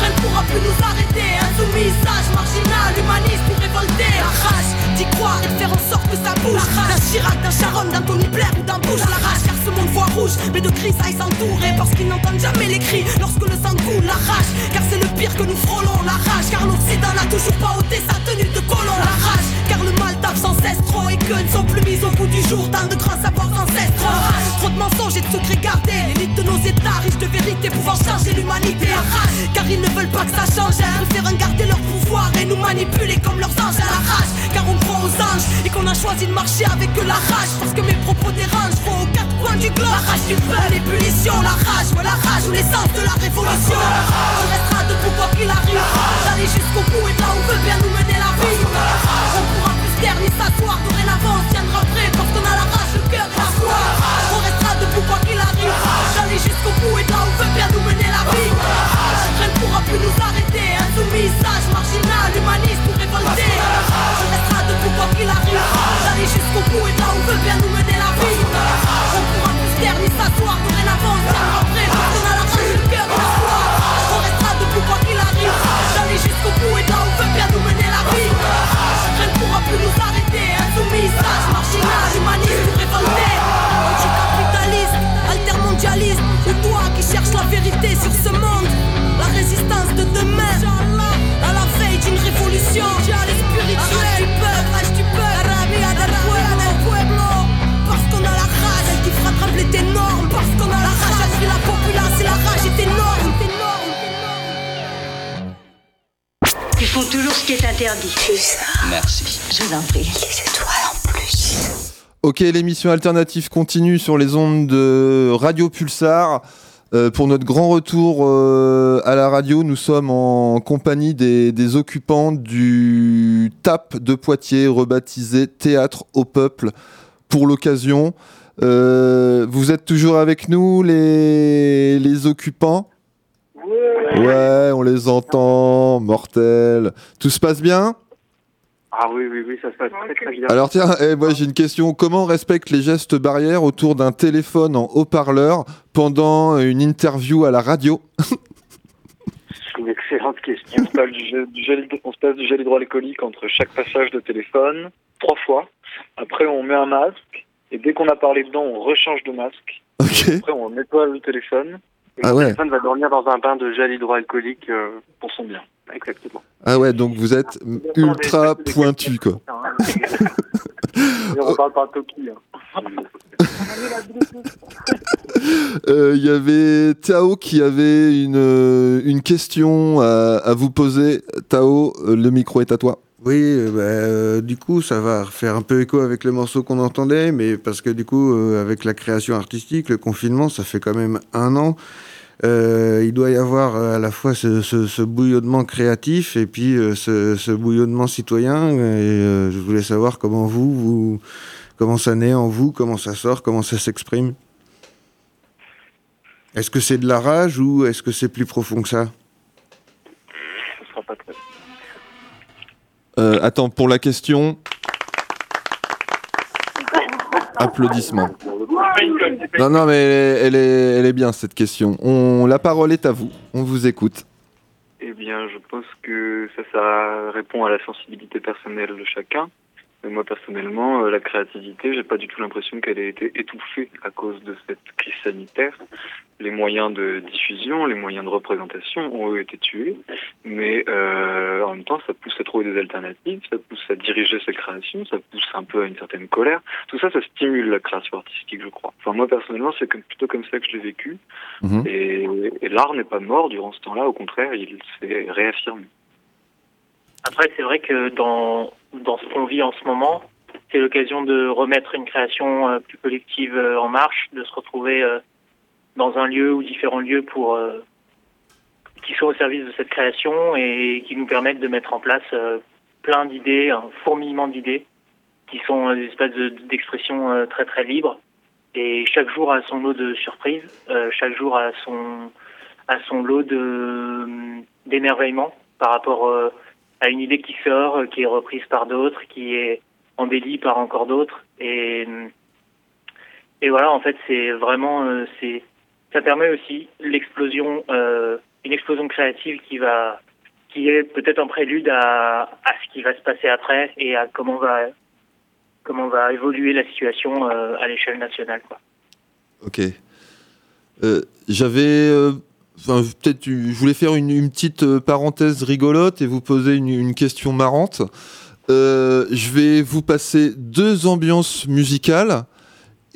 Rien ne pourra plus nous arrêter, insoumis, sage, marginal, humaniste ou révolté. La rage, d'y croire et de faire en sorte que ça bouge. La rage, d'un Chirac, d'un Charonne, d'un Tony Blair ou d'un Bush. La rage, car ce monde voit rouge, mais de cris ça ils s'entourent. Et parce qu'ils n'entendent jamais les cris lorsque le sang coule. La rage, car c'est le pire que nous frôlons. La rage, car l'Occident n'a toujours pas ôté sa tenue de colon. La rage, car le mal tape sans cesse trop, et que ne sont plus mises au bout du jour tant de grands savoirs ancestraux. La rage, trop de mensonges et de secrets gardés, l'élite de nos états riche de vérité pouvant changer l'humanité. La rage, car ils ne veulent pas que ça change, ils préfèrent garder leur pouvoir et nous manipuler comme leurs anges. À la rage, car on croit aux anges et qu'on a choisi de marcher avec eux. La rage, parce que mes propos dérangent, faut aux quatre coins du globe. La rage du peuple, l'ébullition, la rage, ouais la rage, ou l'essence de la révolution. On restera debout quoi qu'il arrive, d'aller jusqu'au bout et de là on veut bien nous mener la vie. On pourra plus taire ni s'asseoir, dorénavant on tiendra prêt, parce qu'on a la rage, le cœur et la foi. On restera debout quoi qu'il arrive, d'aller jusqu'au bout et de là on veut bien nous mener la vie. Rien ne pourra plus nous arrêter, insoumis, sage, marginal, humaniste ou révolté. On restera debout quoi qu'il arrive, d'aller jusqu'au bout et de là on veut bien nous mener la vie. On pourra plus taire ni s'asseoir, dorénavant on tiendra prêt, parce qu'on a la rage, le cœur et la foi. On restera debout quoi qu'il arrive, d'aller jusqu'au bout et de là on veut bien nous mener la vie. Rien ne pourra plus nous arrêter, insoumis, sage, marginal, humaniste ou révolté. Anticapitaliste, altermondialiste, ou toi qui cherches la vérité sur ce monde. La résistance de demain, à la veille d'une révolution. La rage du peuple, la rage du peuple, la pueblo. Parce qu'on a la rage, elle qui fera trembler tes normes. Parce qu'on a la rage, elle fait la populace et la rage est énorme. Ils font toujours ce qui est interdit. C'est ça. Merci. Je vous en prie. C'est toi en plus. Ok, l'émission alternative continue sur les ondes de Radio Pulsar. Pour notre grand retour à la radio, nous sommes en compagnie des occupants du TAP de Poitiers, rebaptisé Théâtre au Peuple, pour l'occasion. Vous êtes toujours avec nous, les occupants ? Ouais, on les entend, mortels. Tout se passe bien ? Ah oui, oui, oui, ça se passe très très bien. Alors tiens, moi j'ai une question. Comment on respecte les gestes barrières autour d'un téléphone en haut-parleur pendant une interview à la radio ? C'est une excellente question. On se passe du gel hydroalcoolique entre chaque passage de téléphone, 3 fois. Après, on met un masque. Et dès qu'on a parlé dedans, on rechange de masque. Okay. Après, on nettoie le téléphone. Et ah ouais. La personne va dormir dans un bain de gel hydroalcoolique pour son bien. Exactement. Ah ouais, donc vous êtes ultra pointu, quoi. On parle par Toki. Il y avait Tao qui avait une question à vous poser. Tao, le micro est à toi. Oui, du coup, ça va faire un peu écho avec le morceau qu'on entendait, mais parce que du coup, avec la création artistique, le confinement, ça fait quand même 1 an. Il doit y avoir à la fois ce bouillonnement créatif et puis ce bouillonnement citoyen. Et je voulais savoir comment comment ça naît en vous, comment ça sort, comment ça s'exprime. Est-ce que c'est de la rage ou est-ce que c'est plus profond que ça ? Ce sera pas très... attends, pour la question... Applaudissements. Non, non, mais elle est bien, cette question. La parole est à vous, on vous écoute. Eh bien, je pense que ça répond à la sensibilité personnelle de chacun. Et moi, personnellement, la créativité, j'ai pas du tout l'impression qu'elle ait été étouffée à cause de cette crise sanitaire. Les moyens de diffusion, les moyens de représentation ont été tués, mais en même temps, ça pousse à trouver des alternatives, ça pousse à diriger ses créations, ça pousse un peu à une certaine colère. Tout ça, ça stimule la création artistique, je crois. Enfin, moi, personnellement, c'est plutôt comme ça que je l'ai vécu. Mmh. Et l'art n'est pas mort durant ce temps-là, au contraire, il s'est réaffirmé. Après, c'est vrai que dans ce qu'on vit en ce moment, c'est l'occasion de remettre une création plus collective en marche, de se retrouver dans un lieu ou différents lieux pour qui soient au service de cette création et qui nous permettent de mettre en place plein d'idées, un fourmillement d'idées, qui sont des espaces d'expression très très libres. Et chaque jour a son lot de surprises, chaque jour a son lot d'émerveillement par rapport à une idée qui sort, qui est reprise par d'autres, qui est embellie par encore d'autres. Et voilà, en fait, c'est vraiment... ça permet aussi une explosion créative qui est peut-être un prélude à ce qui va se passer après et à comment va évoluer la situation à l'échelle nationale, quoi. Ok. Je voulais faire une petite parenthèse rigolote et vous poser une question marrante. Je vais vous passer 2 ambiances musicales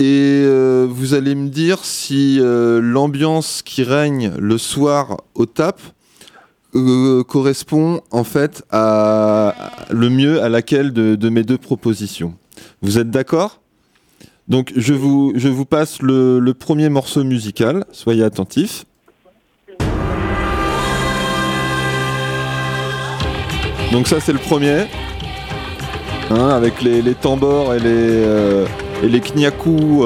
et vous allez me dire si l'ambiance qui règne le soir au TAP correspond en fait le mieux à laquelle de mes 2 propositions. Vous êtes d'accord ? Donc je vous passe le premier morceau musical, soyez attentifs. Donc ça c'est le premier, hein, avec les tambours et les knyakus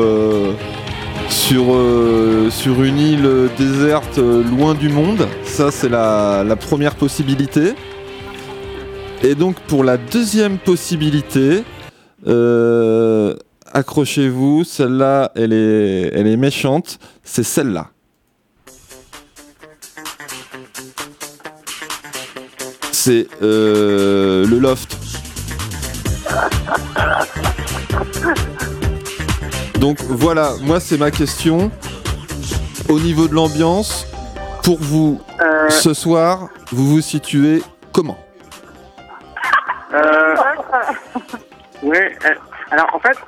sur une île déserte loin du monde. Ça c'est la première possibilité. Et donc pour la deuxième possibilité, accrochez-vous, celle-là elle est méchante, c'est celle-là. C'est le loft. Donc voilà, moi c'est ma question. Au niveau de l'ambiance, pour vous, ce soir, vous vous situez comment ? Oui, alors en fait,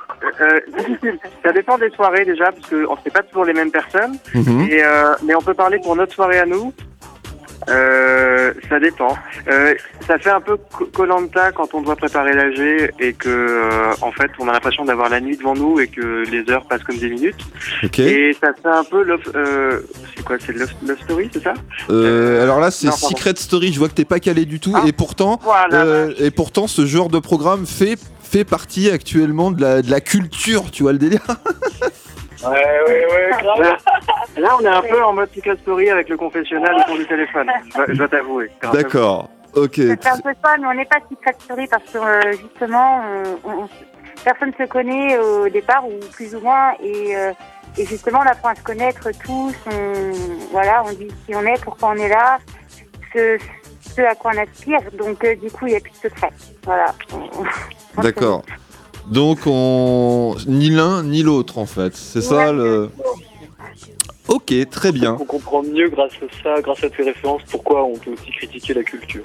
difficile. Ça dépend des soirées déjà, parce qu'on ne fait pas toujours les mêmes personnes. Mm-hmm. Mais on peut parler pour notre soirée à nous. Ça dépend. Ça fait un peu Koh-Lanta quand on doit préparer la G et que en fait on a l'impression d'avoir la nuit devant nous et que les heures passent comme des minutes. Okay. Et ça fait un peu Love. C'est quoi? C'est Love Story, c'est ça? Alors là c'est Secret Story. Je vois que t'es pas calé du tout et pourtant voilà. Et pourtant ce genre de programme fait partie actuellement de la culture. Tu vois le délire? Ouais, grave. Là, on est un peu en mode Secret Story avec le confessionnal autour du téléphone. Je dois t'avouer. D'accord, ok. C'est un peu ça, mais on n'est pas Secret Story parce que justement, personne ne se connaît au départ, ou plus ou moins, et justement, on apprend à se connaître tous. On dit qui on est, pourquoi on est là, ce à quoi on aspire. Donc, du coup, il n'y a plus de secret. Voilà. D'accord. Donc, ni l'un ni l'autre, en fait. C'est ça le... Ok, très bien. On comprend mieux grâce à ça, grâce à tes références, pourquoi on peut aussi critiquer la culture.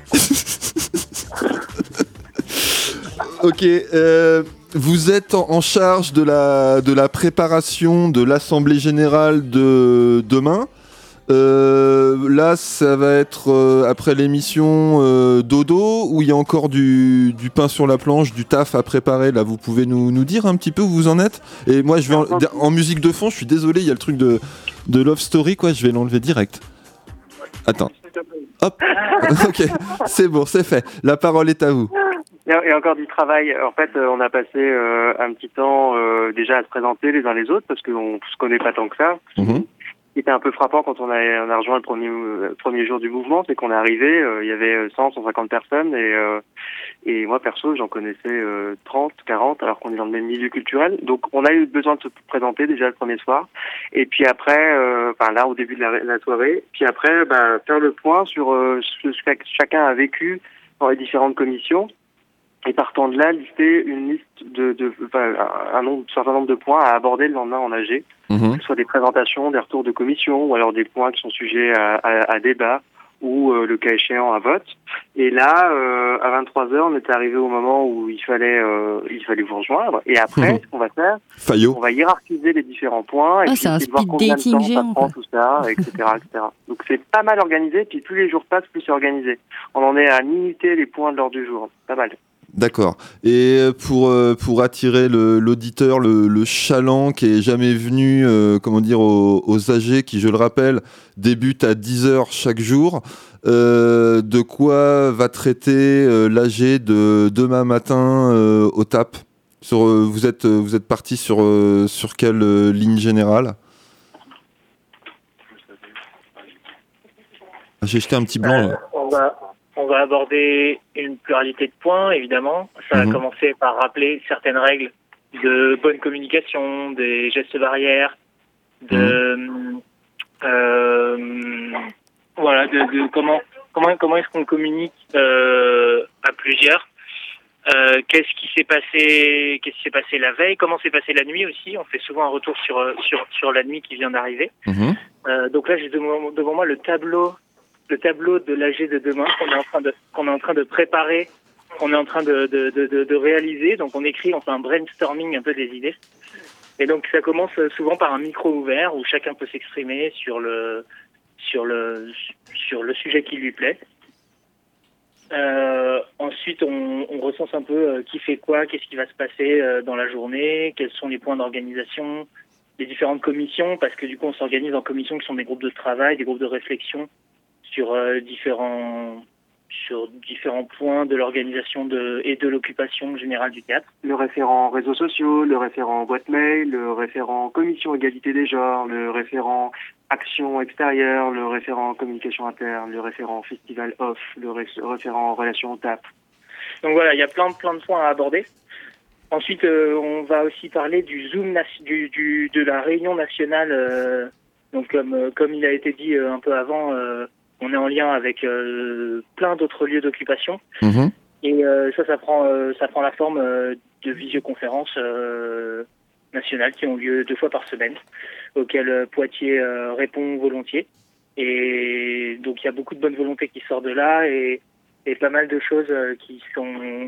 Ok, vous êtes en charge de la préparation de l'Assemblée Générale de demain. Là, ça va être après l'émission dodo, où il y a encore du pain sur la planche, du taf à préparer. Là, vous pouvez nous dire un petit peu où vous en êtes. Et moi, je vais en musique de fond. Je suis désolé, il y a le truc de Love Story, quoi. Je vais l'enlever direct. Attends. Hop. Ok. C'est bon, c'est fait. La parole est à vous. Et encore du travail. En fait, on a passé un petit temps déjà à se présenter les uns les autres parce qu'on se connaît pas tant que ça. Mm-hmm. C'était un peu frappant quand on a rejoint le premier jour du mouvement, c'est qu'on est arrivé, il y avait 100, 150 personnes et moi perso j'en connaissais 30, 40 alors qu'on est dans le même milieu culturel. Donc on a eu besoin de se présenter déjà le premier soir et puis après, là au début de la soirée, puis après faire le point sur ce que chacun a vécu dans les différentes commissions. Et partant de là, lister une liste un certain nombre de points à aborder le lendemain en AG, que ce soit des présentations, des retours de commission, ou alors des points qui sont sujets à débat, ou le cas échéant à vote. Et là, à 23h, on était arrivé au moment où il fallait vous rejoindre. Et après, ce qu'on va faire, on va hiérarchiser les différents points, et puis essayer de voir combien de temps ça prend, tout ça, etc. Donc c'est pas mal organisé, puis plus les jours passent, plus c'est organisé. On en est à minuter les points de l'ordre du jour, pas mal. D'accord. Et pour attirer l'auditeur, le chaland qui est jamais venu, aux AG, qui, je le rappelle, débute à 10h chaque jour, de quoi va traiter l'AG de demain matin au TAP ? Vous êtes parti sur quelle ligne générale ? J'ai jeté un petit blanc là. On va aborder une pluralité de points, évidemment. Ça va commencer par rappeler certaines règles de bonne communication, des gestes barrières, de comment est-ce qu'on communique à plusieurs. Qu'est-ce qui s'est passé la veille, comment s'est passée la nuit aussi. On fait souvent un retour sur la nuit qui vient d'arriver. Donc là, j'ai devant moi le tableau de l'AG de demain qu'on est en train de préparer, qu'on est en train de réaliser. Donc on écrit, on fait un brainstorming un peu des idées. Et donc ça commence souvent par un micro ouvert où chacun peut s'exprimer sur le sujet qui lui plaît. Ensuite on recense un peu qui fait quoi, qu'est-ce qui va se passer dans la journée, quels sont les points d'organisation, les différentes commissions, parce que du coup on s'organise en commissions qui sont des groupes de travail, des groupes de réflexion sur différents points de l'organisation et de l'occupation générale du théâtre. Le référent réseaux sociaux, le référent boîte mail, le référent commission égalité des genres, le référent action extérieure, le référent communication interne, le référent festival off, le référent relation au TAP. Donc voilà, il y a plein de points à aborder. Ensuite, on va aussi parler du Zoom de la réunion nationale. Donc comme il a été dit un peu avant, on est en lien avec plein d'autres lieux d'occupation. Et ça prend la forme de visioconférences nationales qui ont lieu 2 fois par semaine, auxquelles Poitiers répond volontiers. Et donc il y a beaucoup de bonne volonté qui sort de là et pas mal de choses qui sont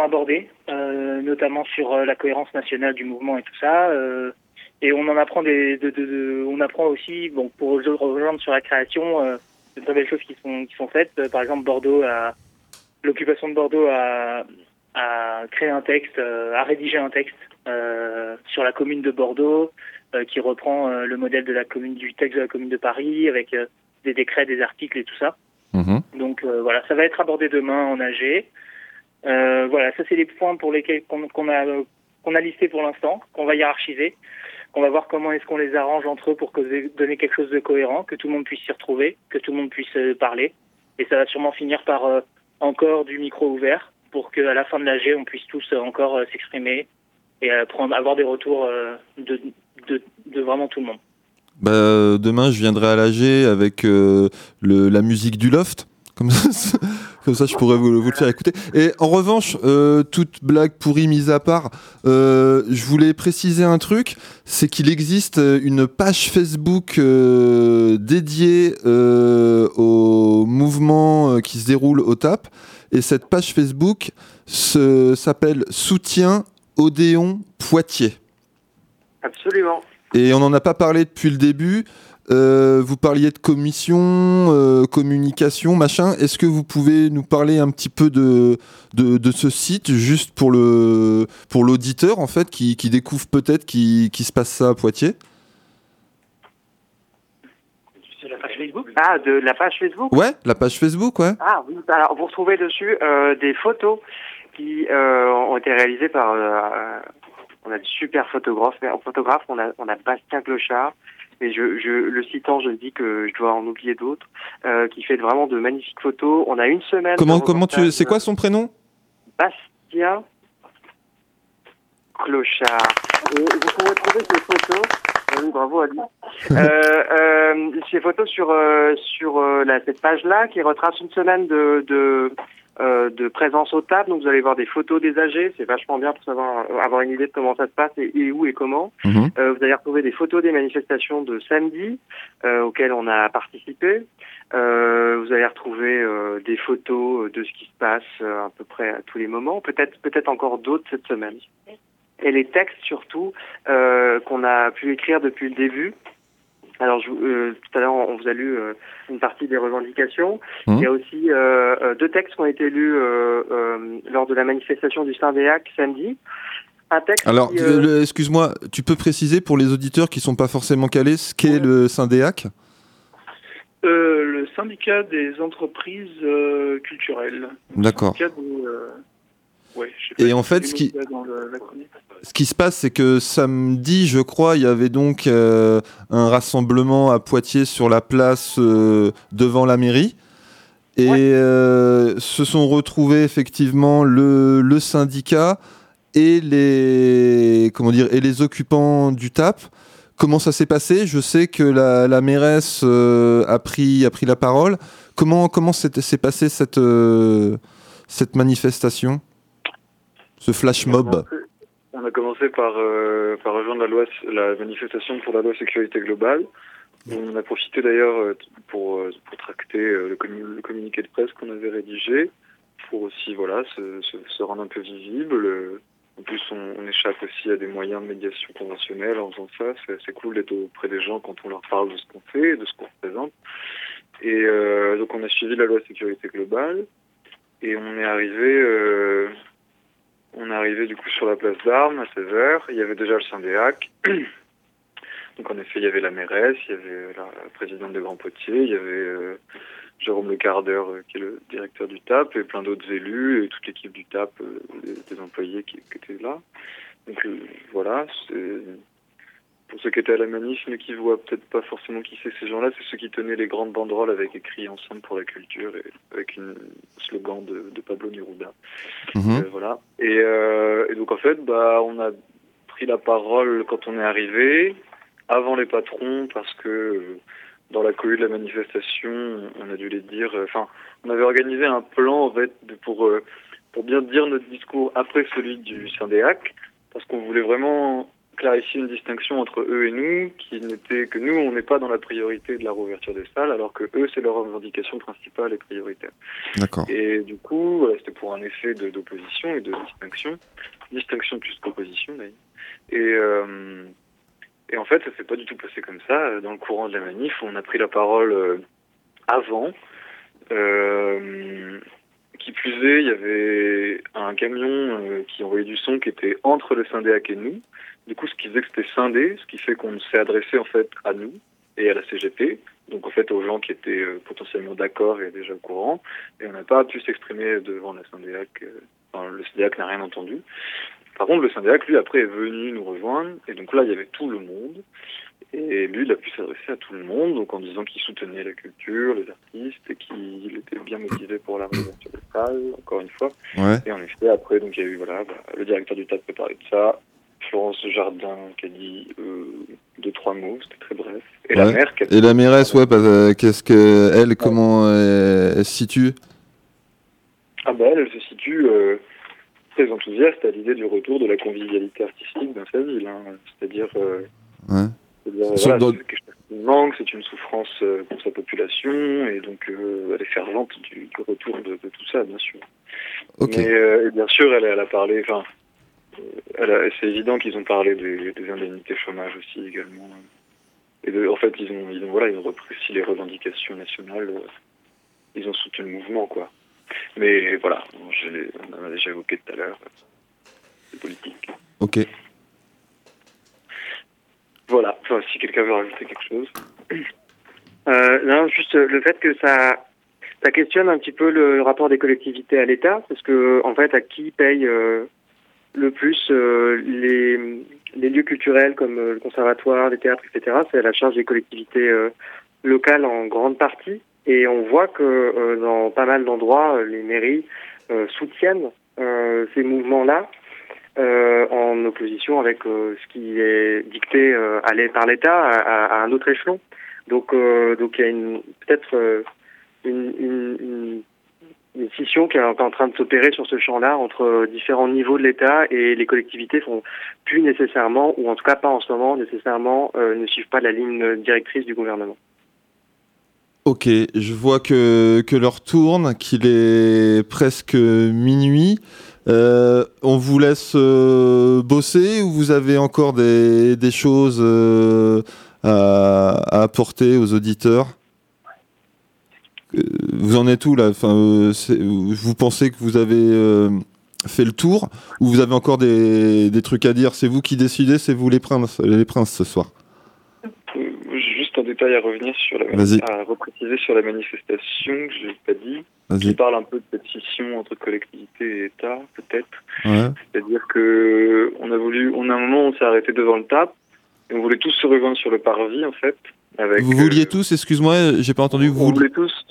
abordées, notamment sur la cohérence nationale du mouvement et tout ça. Et on en apprend on apprend aussi, bon, pour rejoindre sur la création, de très belles choses qui sont faites. Par exemple, l'occupation de Bordeaux à créer un texte, à rédiger un texte sur la commune de Bordeaux, qui reprend le modèle du texte de la commune de Paris, avec des décrets, des articles et tout ça. Mmh. Donc voilà, ça va être abordé demain en AG. Voilà, ça c'est les points pour lesquels qu'on a listés pour l'instant, qu'on va hiérarchiser, qu'on va voir comment est-ce qu'on les arrange entre eux pour donner quelque chose de cohérent, que tout le monde puisse s'y retrouver, que tout le monde puisse parler. Et ça va sûrement finir par encore du micro ouvert pour qu'à la fin de l'AG, on puisse tous encore s'exprimer et avoir des retours de vraiment tout le monde. Bah, demain, je viendrai à l'AG avec la musique du loft. Comme ça, je pourrais vous le faire écouter. Et en revanche, toute blague pourrie mise à part, je voulais préciser un truc, c'est qu'il existe une page Facebook dédiée au mouvement qui se déroule au TAP. Et cette page Facebook s'appelle Soutien Odéon Poitiers. Absolument. Et on n'en a pas parlé depuis le début. Vous parliez de commission, communication, machin. Est-ce que vous pouvez nous parler un petit peu de ce site, juste pour l'auditeur en fait, qui découvre peut-être qu'il se passe ça à Poitiers? De la page Facebook? Ah, de la page Facebook? Ouais, la page Facebook, ouais. Ah, oui. Alors vous retrouvez dessus des photos qui ont été réalisées par... on a de super photographes. On a Bastien Clochard. Et le citant, je dis que je dois en oublier d'autres, qui fait vraiment de magnifiques photos. On a une semaine... C'est quoi son prénom? Bastien Clochard. Et vous pouvez trouver ces photos... Oui, bravo à lui. Ces photos sur cette page-là, qui retrace une semaine de présence au table. Donc vous allez voir des photos des âgés, c'est vachement bien pour avoir une idée de comment ça se passe et où et comment. Mmh. Vous allez retrouver des photos des manifestations de samedi auxquelles on a participé. Vous allez retrouver des photos de ce qui se passe à peu près à tous les moments, peut-être encore d'autres cette semaine. Et les textes surtout qu'on a pu écrire depuis le début. Alors tout à l'heure, on vous a lu une partie des revendications. Mmh. Il y a aussi deux textes qui ont été lus lors de la manifestation du Syndeac samedi. Un texte. Alors, excuse-moi, tu peux préciser pour les auditeurs qui ne sont pas forcément calés ce qu'est le Syndeac ? Le syndicat des entreprises culturelles. D'accord. Ouais, et en fait, ce qui se passe, c'est que samedi, je crois, il y avait donc un rassemblement à Poitiers sur la place devant la mairie. Et ouais. Se sont retrouvés effectivement le syndicat et les occupants du TAP. Comment ça s'est passé? Je sais que la mairesse a pris la parole. Comment s'est passée cette manifestation? Ce flash mob. On a commencé par rejoindre la manifestation pour la loi sécurité globale. On a profité d'ailleurs pour tracter le communiqué de presse qu'on avait rédigé pour aussi se rendre un peu visible. En plus, on échappe aussi à des moyens de médiation conventionnelle en faisant ça. C'est cool d'être auprès des gens quand on leur parle de ce qu'on fait, de ce qu'on représente. Et donc on a suivi la loi sécurité globale et on est arrivé... On est arrivé du coup sur la place d'Armes à 16h, il y avait déjà le Syndeac, donc en effet il y avait la mairesse, il y avait la présidente de Grand Poitiers, il y avait Jérôme Lecardeur qui est le directeur du TAP et plein d'autres élus et toute l'équipe du TAP, des employés qui étaient là. Donc voilà, pour ceux qui étaient à la manif mais qui voient peut-être pas forcément qui c'est ces gens-là, c'est ceux qui tenaient les grandes banderoles avec écrit Ensemble pour la culture et avec un slogan de Pablo Neruda. Mmh. Voilà. Et donc en fait, on a pris la parole quand on est arrivé, avant les patrons, parce que dans la cohue de la manifestation, on a dû les dire. Enfin, on avait organisé un plan en fait pour bien dire notre discours après celui du Syndeac, parce qu'on voulait vraiment clarifier une distinction entre eux et nous, qui n'était que nous, on n'est pas dans la priorité de la réouverture des salles, alors que eux, c'est leur revendication principale et prioritaire. D'accord. Et du coup, voilà, c'était pour un effet d'opposition et de distinction plus qu'opposition d'ailleurs. Et, euh, Et en fait, ça s'est pas du tout passé comme ça. Dans le courant de la manif, on a pris la parole avant. Qui plus est, il y avait un camion qui envoyait du son qui était entre le Syndeac et nous. Du coup, ce qui faisait que c'était scindé, ce qui fait qu'on s'est adressé en fait à nous et à la CGT, donc en fait aux gens qui étaient potentiellement d'accord et déjà au courant, et on n'a pas pu s'exprimer devant la Syndeac, enfin, le Syndeac n'a rien entendu. Par contre, le Syndeac, lui, après, est venu nous rejoindre, et donc là, il y avait tout le monde, et lui, il a pu s'adresser à tout le monde, donc en disant qu'il soutenait la culture, les artistes, et qu'il était bien motivé pour la réouverture des salles, encore une fois. Ouais. Et en effet, après, donc, il y a eu, voilà, le directeur du théâtre peut parler de ça, Florence Jardin qui a dit 2-3 mots, c'était très bref. Et ouais. La maire qui a... Et la mairesse, ouais, parce qu'est-ce que elle, comment elle se situe? Ah bah elle se situe très enthousiaste à l'idée du retour de la convivialité artistique dans sa ville, hein. C'est-à-dire, c'est-à-dire voilà, dans... c'est quelque chose qui manque, c'est une souffrance pour sa population, et donc elle est fervente du retour de tout ça, bien sûr. Okay. Mais et bien sûr, elle a parlé, enfin... c'est évident qu'ils ont parlé des indemnités chômage aussi également. Et en fait, ils ont reprécisé les revendications nationales. Ils ont soutenu le mouvement, quoi. Mais voilà, on a déjà évoqué tout à l'heure. C'est politique. Ok. Voilà. Enfin, si quelqu'un veut rajouter quelque chose. Non, juste le fait que ça questionne un petit peu le rapport des collectivités à l'État, parce que en fait, à qui paye le plus les lieux culturels comme le conservatoire, les théâtres, etc., c'est à la charge des collectivités locales en grande partie. Et on voit que dans pas mal d'endroits, les mairies soutiennent ces mouvements-là en opposition avec ce qui est dicté par l'État à un autre échelon. Donc il y a une scission qui est en train de s'opérer sur ce champ-là entre différents niveaux de l'État, et les collectivités font plus nécessairement, ou en tout cas pas en ce moment nécessairement, ne suivent pas la ligne directrice du gouvernement. Ok, je vois que l'heure tourne, qu'il est presque minuit. On vous laisse bosser, ou vous avez encore des choses à apporter aux auditeurs ? Vous en êtes où là ? Enfin, vous pensez que vous avez fait le tour, ou vous avez encore des trucs à dire ? C'est vous qui décidez, c'est vous les princes ce soir. Juste un détail à revenir sur à repréciser sur la manifestation que je n'ai pas dit. Qui parle un peu de cette scission entre collectivité et État, peut-être. Ouais. C'est-à-dire que on a un moment on s'est arrêté devant le TAP et on voulait tous se rejoindre sur le parvis en fait. Vous vouliez tous, excuse-moi, j'ai pas entendu. On voulait tous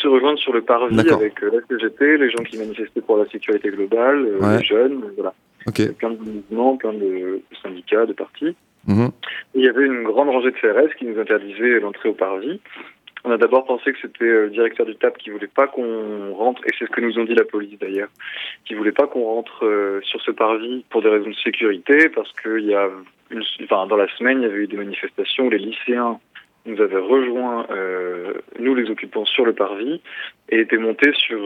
se rejoindre sur le parvis. D'accord. Avec la CGT, les gens qui manifestaient pour la sécurité globale, les jeunes, voilà. Okay. Plein de mouvements, plein de syndicats, de partis. Mm-hmm. Il y avait une grande rangée de CRS qui nous interdisait l'entrée au parvis. On a d'abord pensé que c'était le directeur du TAP qui voulait pas qu'on rentre, et c'est ce que nous ont dit la police d'ailleurs, qui voulait pas qu'on rentre sur ce parvis pour des raisons de sécurité, parce que dans la semaine, il y avait eu des manifestations où les lycéens nous avaient rejoints, nous les occupants, sur le parvis, et étaient montés sur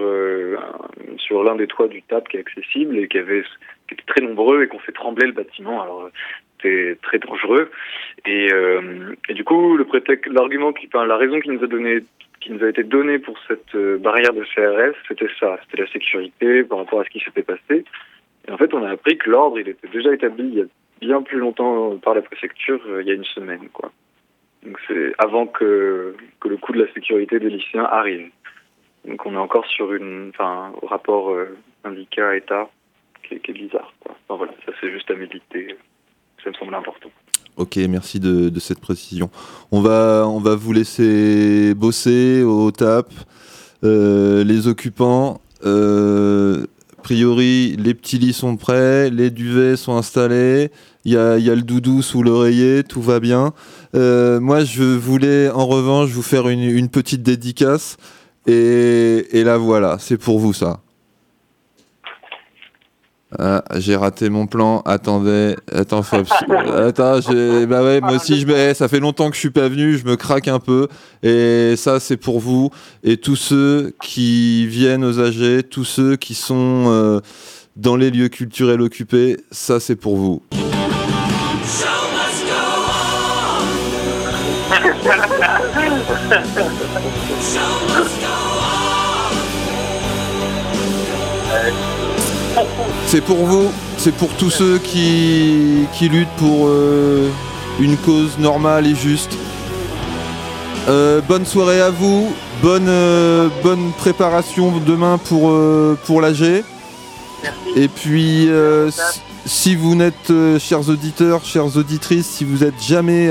l'un des toits du TAP qui est accessible et qui était très nombreux et qu'on fait trembler le bâtiment. Alors, c'était très dangereux. Et du coup, la raison qui nous a été donnée pour cette barrière de CRS, c'était ça. C'était la sécurité par rapport à ce qui s'était passé. Et en fait, on a appris que l'ordre, il était déjà établi il y a bien plus longtemps par la préfecture, il y a une semaine, quoi. Donc c'est avant que le coût de la sécurité des lycéens arrive. Donc on est encore sur au rapport syndicat-État qui est bizarre, quoi. Enfin voilà, ça c'est juste à méditer, ça me semble important. Ok, merci de cette précision. On va vous laisser bosser au TAP, les occupants... A priori, les petits lits sont prêts, les duvets sont installés, il y a le doudou sous l'oreiller, tout va bien. Moi, je voulais en revanche vous faire une petite dédicace, et là voilà, c'est pour vous ça. Ah, j'ai raté mon plan, attends, Fabs. Attends, bah ouais, moi aussi, ça fait longtemps que je suis pas venu, je me craque un peu, et ça, c'est pour vous, et tous ceux qui viennent aux AG, tous ceux qui sont dans les lieux culturels occupés, ça, c'est pour vous. C'est pour vous, c'est pour tous ceux qui luttent pour une cause normale et juste. Bonne soirée à vous, bonne préparation demain pour l'AG. Et puis si vous n'êtes, chers auditeurs, chères auditrices, si vous n'êtes jamais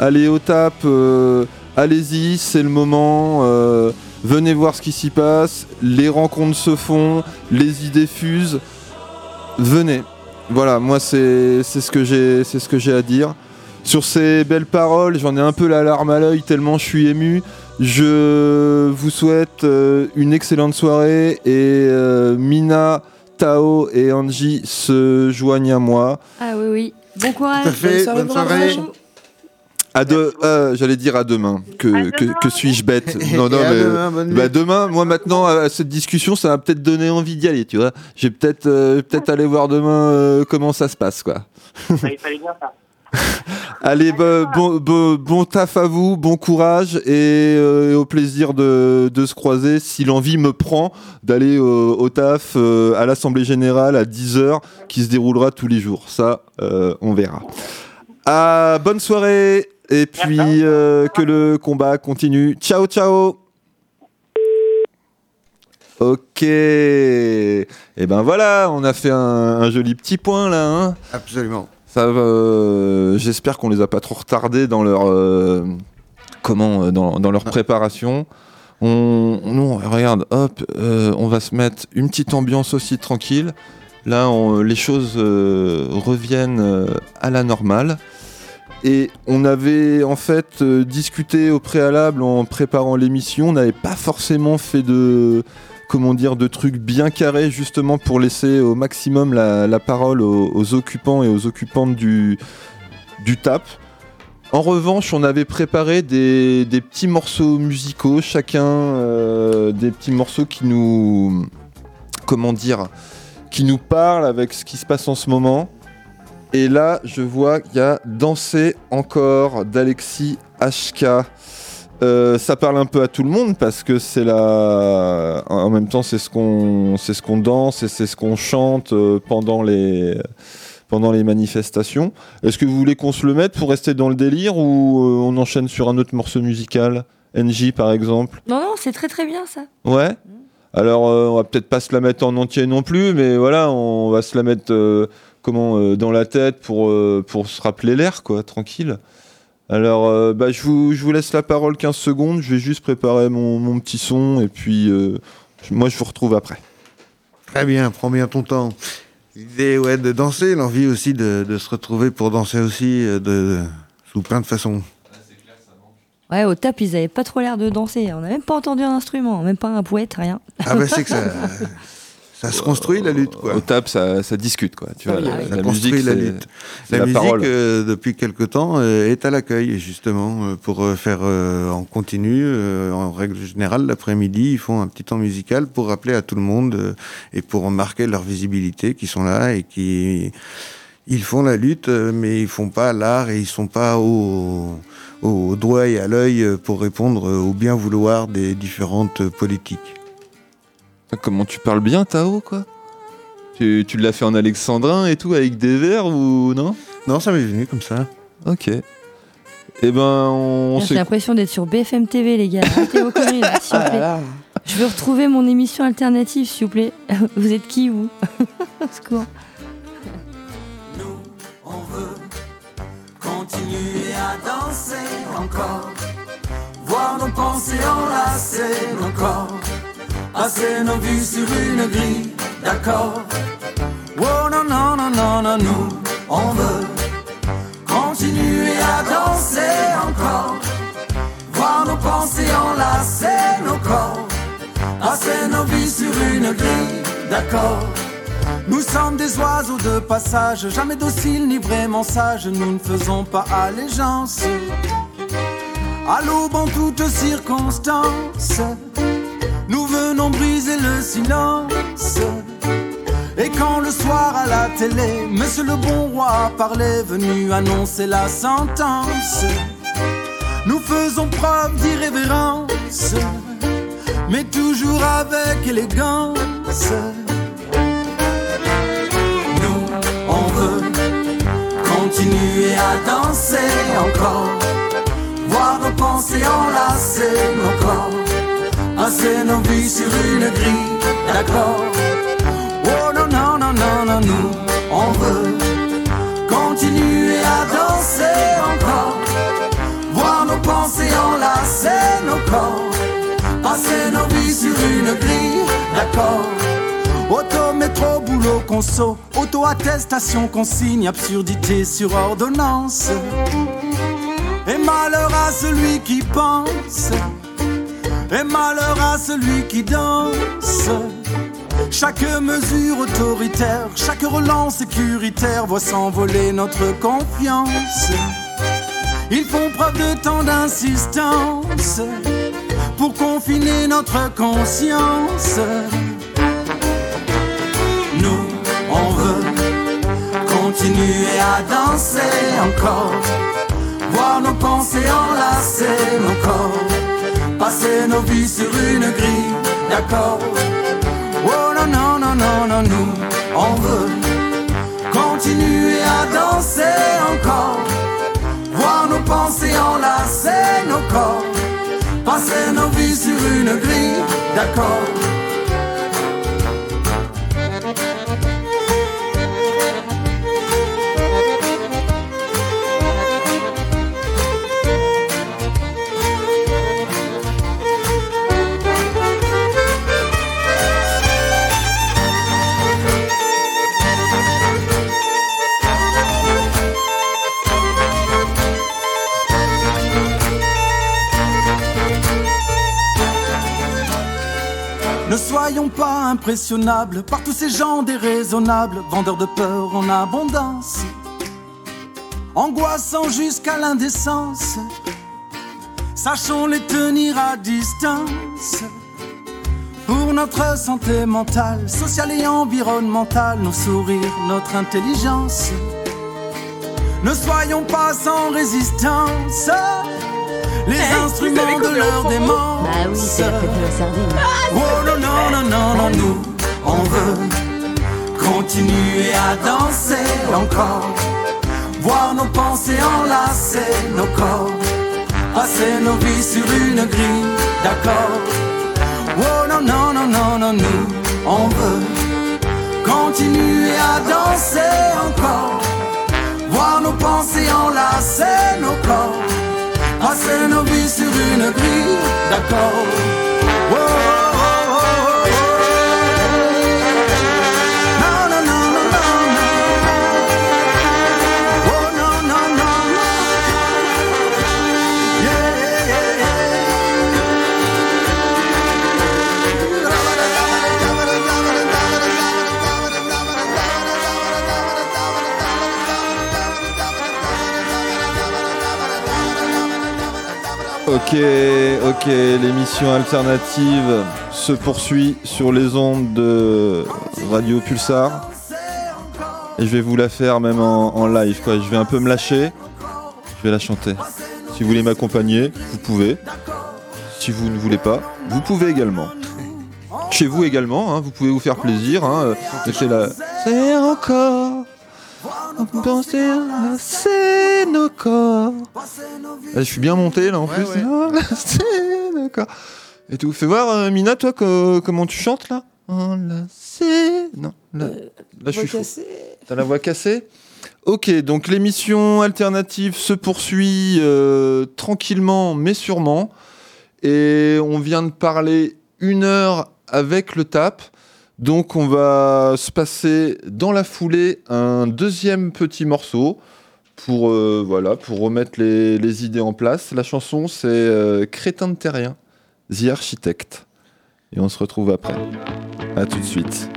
allés au TAP, allez-y, c'est le moment. Venez voir ce qui s'y passe, les rencontres se font, les idées fusent. Venez. Voilà, moi c'est ce que j'ai à dire. Sur ces belles paroles, j'en ai un peu la larme à l'œil tellement je suis ému. Je vous souhaite une excellente soirée et Mina, Tao et Angie se joignent à moi. Ah oui, oui. Bon courage. Tout à fait. Bonne soirée. J'allais dire à demain. Que suis-je bête ? Non, mais demain. Moi maintenant, à cette discussion, ça m'a peut-être donné envie d'y aller, tu vois. J'ai peut-être aller voir demain comment ça se passe, quoi. Il fallait bien ça. Allez, bon taf à vous, bon courage et au plaisir de se croiser. Si l'envie me prend d'aller au taf à l'Assemblée Générale à 10h, qui se déroulera tous les jours. Ça, on verra. Bonne soirée. Et puis que le combat continue. Ciao, ciao. Ok. Et ben voilà, on a fait un joli petit point là. Hein. Absolument. Ça, j'espère qu'on les a pas trop retardés dans leur dans leur préparation. Nous, regarde, hop, on va se mettre une petite ambiance aussi tranquille. Là, les choses reviennent à la normale. Et on avait en fait discuté au préalable en préparant l'émission, on n'avait pas forcément fait de trucs bien carrés justement pour laisser au maximum la parole aux occupants et aux occupantes du TAP. En revanche, on avait préparé des petits morceaux musicaux, chacun des petits morceaux qui nous... comment dire... qui nous parlent avec ce qui se passe en ce moment. Et là, je vois qu'il y a « Danser encore » d'Alexis HK. Ça parle un peu à tout le monde parce que c'est la... En même temps, c'est ce qu'on danse et c'est ce qu'on chante pendant les manifestations. Est-ce que vous voulez qu'on se le mette pour rester dans le délire ou on enchaîne sur un autre morceau musical ? NJ, par exemple ? Non, c'est très très bien ça. Ouais ? Alors, on va peut-être pas se la mettre en entier non plus, mais voilà, on va se la mettre... dans la tête pour se rappeler l'air, quoi, tranquille. Alors, je vous laisse la parole 15 secondes, je vais juste préparer mon petit son, et puis moi, je vous retrouve après. Très bien, prends bien ton temps. L'idée, ouais, de danser, l'envie aussi de se retrouver pour danser aussi, sous plein de façons. Ouais, au TAP, ils n'avaient pas trop l'air de danser, on n'a même pas entendu un instrument, même pas un poète, rien. Ah bah, c'est que ça... Ça se construit la lutte, quoi. Au TAP, ça discute, quoi. Tu vois, ça construit la lutte. La musique, depuis quelque temps, est à l'accueil, justement, pour faire en continu. En règle générale, l'après-midi, ils font un petit temps musical pour rappeler à tout le monde et pour marquer leur visibilité, qui sont là et qui... Ils font la lutte, mais ils font pas l'art et ils sont pas au doigt et à l'œil pour répondre au bien vouloir des différentes politiques. Comment tu parles bien, Tao, quoi. Tu l'as fait en alexandrin et tout, avec des vers ou non ? Non, ça m'est venu comme ça. Ok. Eh ben, j'ai l'impression d'être sur BFM TV, les gars. Arrêtez vos conneries, là, s'il vous plaît. Je veux retrouver mon émission alternative, s'il vous plaît. Vous êtes qui, vous ? Au secours. Nous, on veut continuer à danser encore, voir nos pensées enlacer nos corps. Passer nos vues sur une grille, d'accord. Oh non, non, non, non, non, nous, on veut continuer à danser encore. Voir nos pensées enlacer nos corps. Passer nos vies sur une grille, d'accord. Nous sommes des oiseaux de passage, jamais dociles ni vraiment sages. Nous ne faisons pas allégeance à l'aube en toutes circonstances. Nous venons briser le silence. Et quand le soir à la télé Monsieur le bon roi parlait, venu annoncer la sentence, Nous faisons preuve d'irrévérence, mais toujours avec élégance. Nous, on veut continuer à danser encore, voir nos pensées enlacer nos corps, passer nos vies sur une grille d'accord. Oh non, non, non, non, non, nous, on veut continuer à danser encore, voir nos pensées enlacer nos corps, passer nos vies sur une grille d'accord. Auto, métro, boulot, conso, auto-attestation, consigne, absurdité sur ordonnance. Et malheur à celui qui pense, et malheur à celui qui danse. Chaque mesure autoritaire, chaque relance sécuritaire voit s'envoler notre confiance. Ils font preuve de tant d'insistance pour confiner notre conscience. Nous, on veut continuer à danser encore, voir nos pensées enlacer nos corps, passer nos vies sur une grille d'accord. Oh non, non, non, non, non, nous, on veut continuer à danser encore, voir nos pensées enlacer nos corps, passer nos vies sur une grille d'accord. Ne soyons pas impressionnables par tous ces gens déraisonnables, vendeurs de peur en abondance, angoissants jusqu'à l'indécence. Sachons les tenir à distance. Pour notre santé mentale, sociale et environnementale, nos sourires, notre intelligence. Ne soyons pas sans résistance les instruments de leur démence. Bah oui, c'est la fête de la sardine. Oh non, non, non, non, non, nous, on veut continuer à danser encore, voir nos pensées enlacer nos corps, passer nos vies sur une grille d'accord. Oh non, non, non, non, non, nous, on veut continuer à danser encore, voir nos pensées enlacer nos corps, passer nos vies sur une grille d'accord. Oh, oh, oh, oh, oh. Non, non, non, non, non. Oh, non, non, non. Yeah, yeah, Ok, ok, l'émission alternative se poursuit sur les ondes de Radio Pulsar. Et je vais vous la faire même en live, quoi. Je vais un peu me lâcher, je vais la chanter. Si vous voulez m'accompagner, vous pouvez. Si vous ne voulez pas, vous pouvez également. Chez vous également, hein, vous pouvez vous faire plaisir. Hein, C'est encore... Penser à c'est nos corps. Je suis bien monté là en plus. Ouais. C'est nos corps. Et tout. Fais voir Mina, toi, comment tu chantes là. Enlacé. Non. Là je suis fou. T'as la voix cassée. Ok, donc l'émission alternative se poursuit tranquillement mais sûrement. Et on vient de parler une heure avec le TAP. Donc on va se passer dans la foulée un deuxième petit morceau pour remettre les idées en place. La chanson c'est Crétin de Terrien, The Architect. Et on se retrouve après. À tout de suite.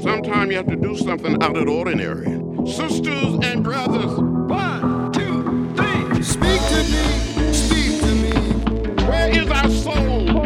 Sometimes you have to do something out of the ordinary. Sisters and brothers, 1, 2, 3. Speak to me, speak to me. Where is our soul?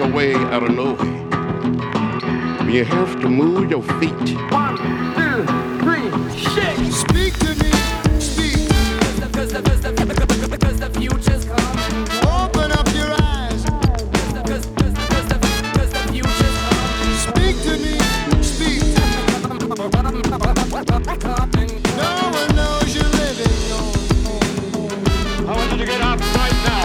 a way out of nowhere. You have to move your feet. 1, 2, 3, shake. Speak to me, speak to me. Cause the future's coming. Open up your eyes. Cause the future's coming. Speak to me, speak to me. No one knows you're living. I want you to get up right now.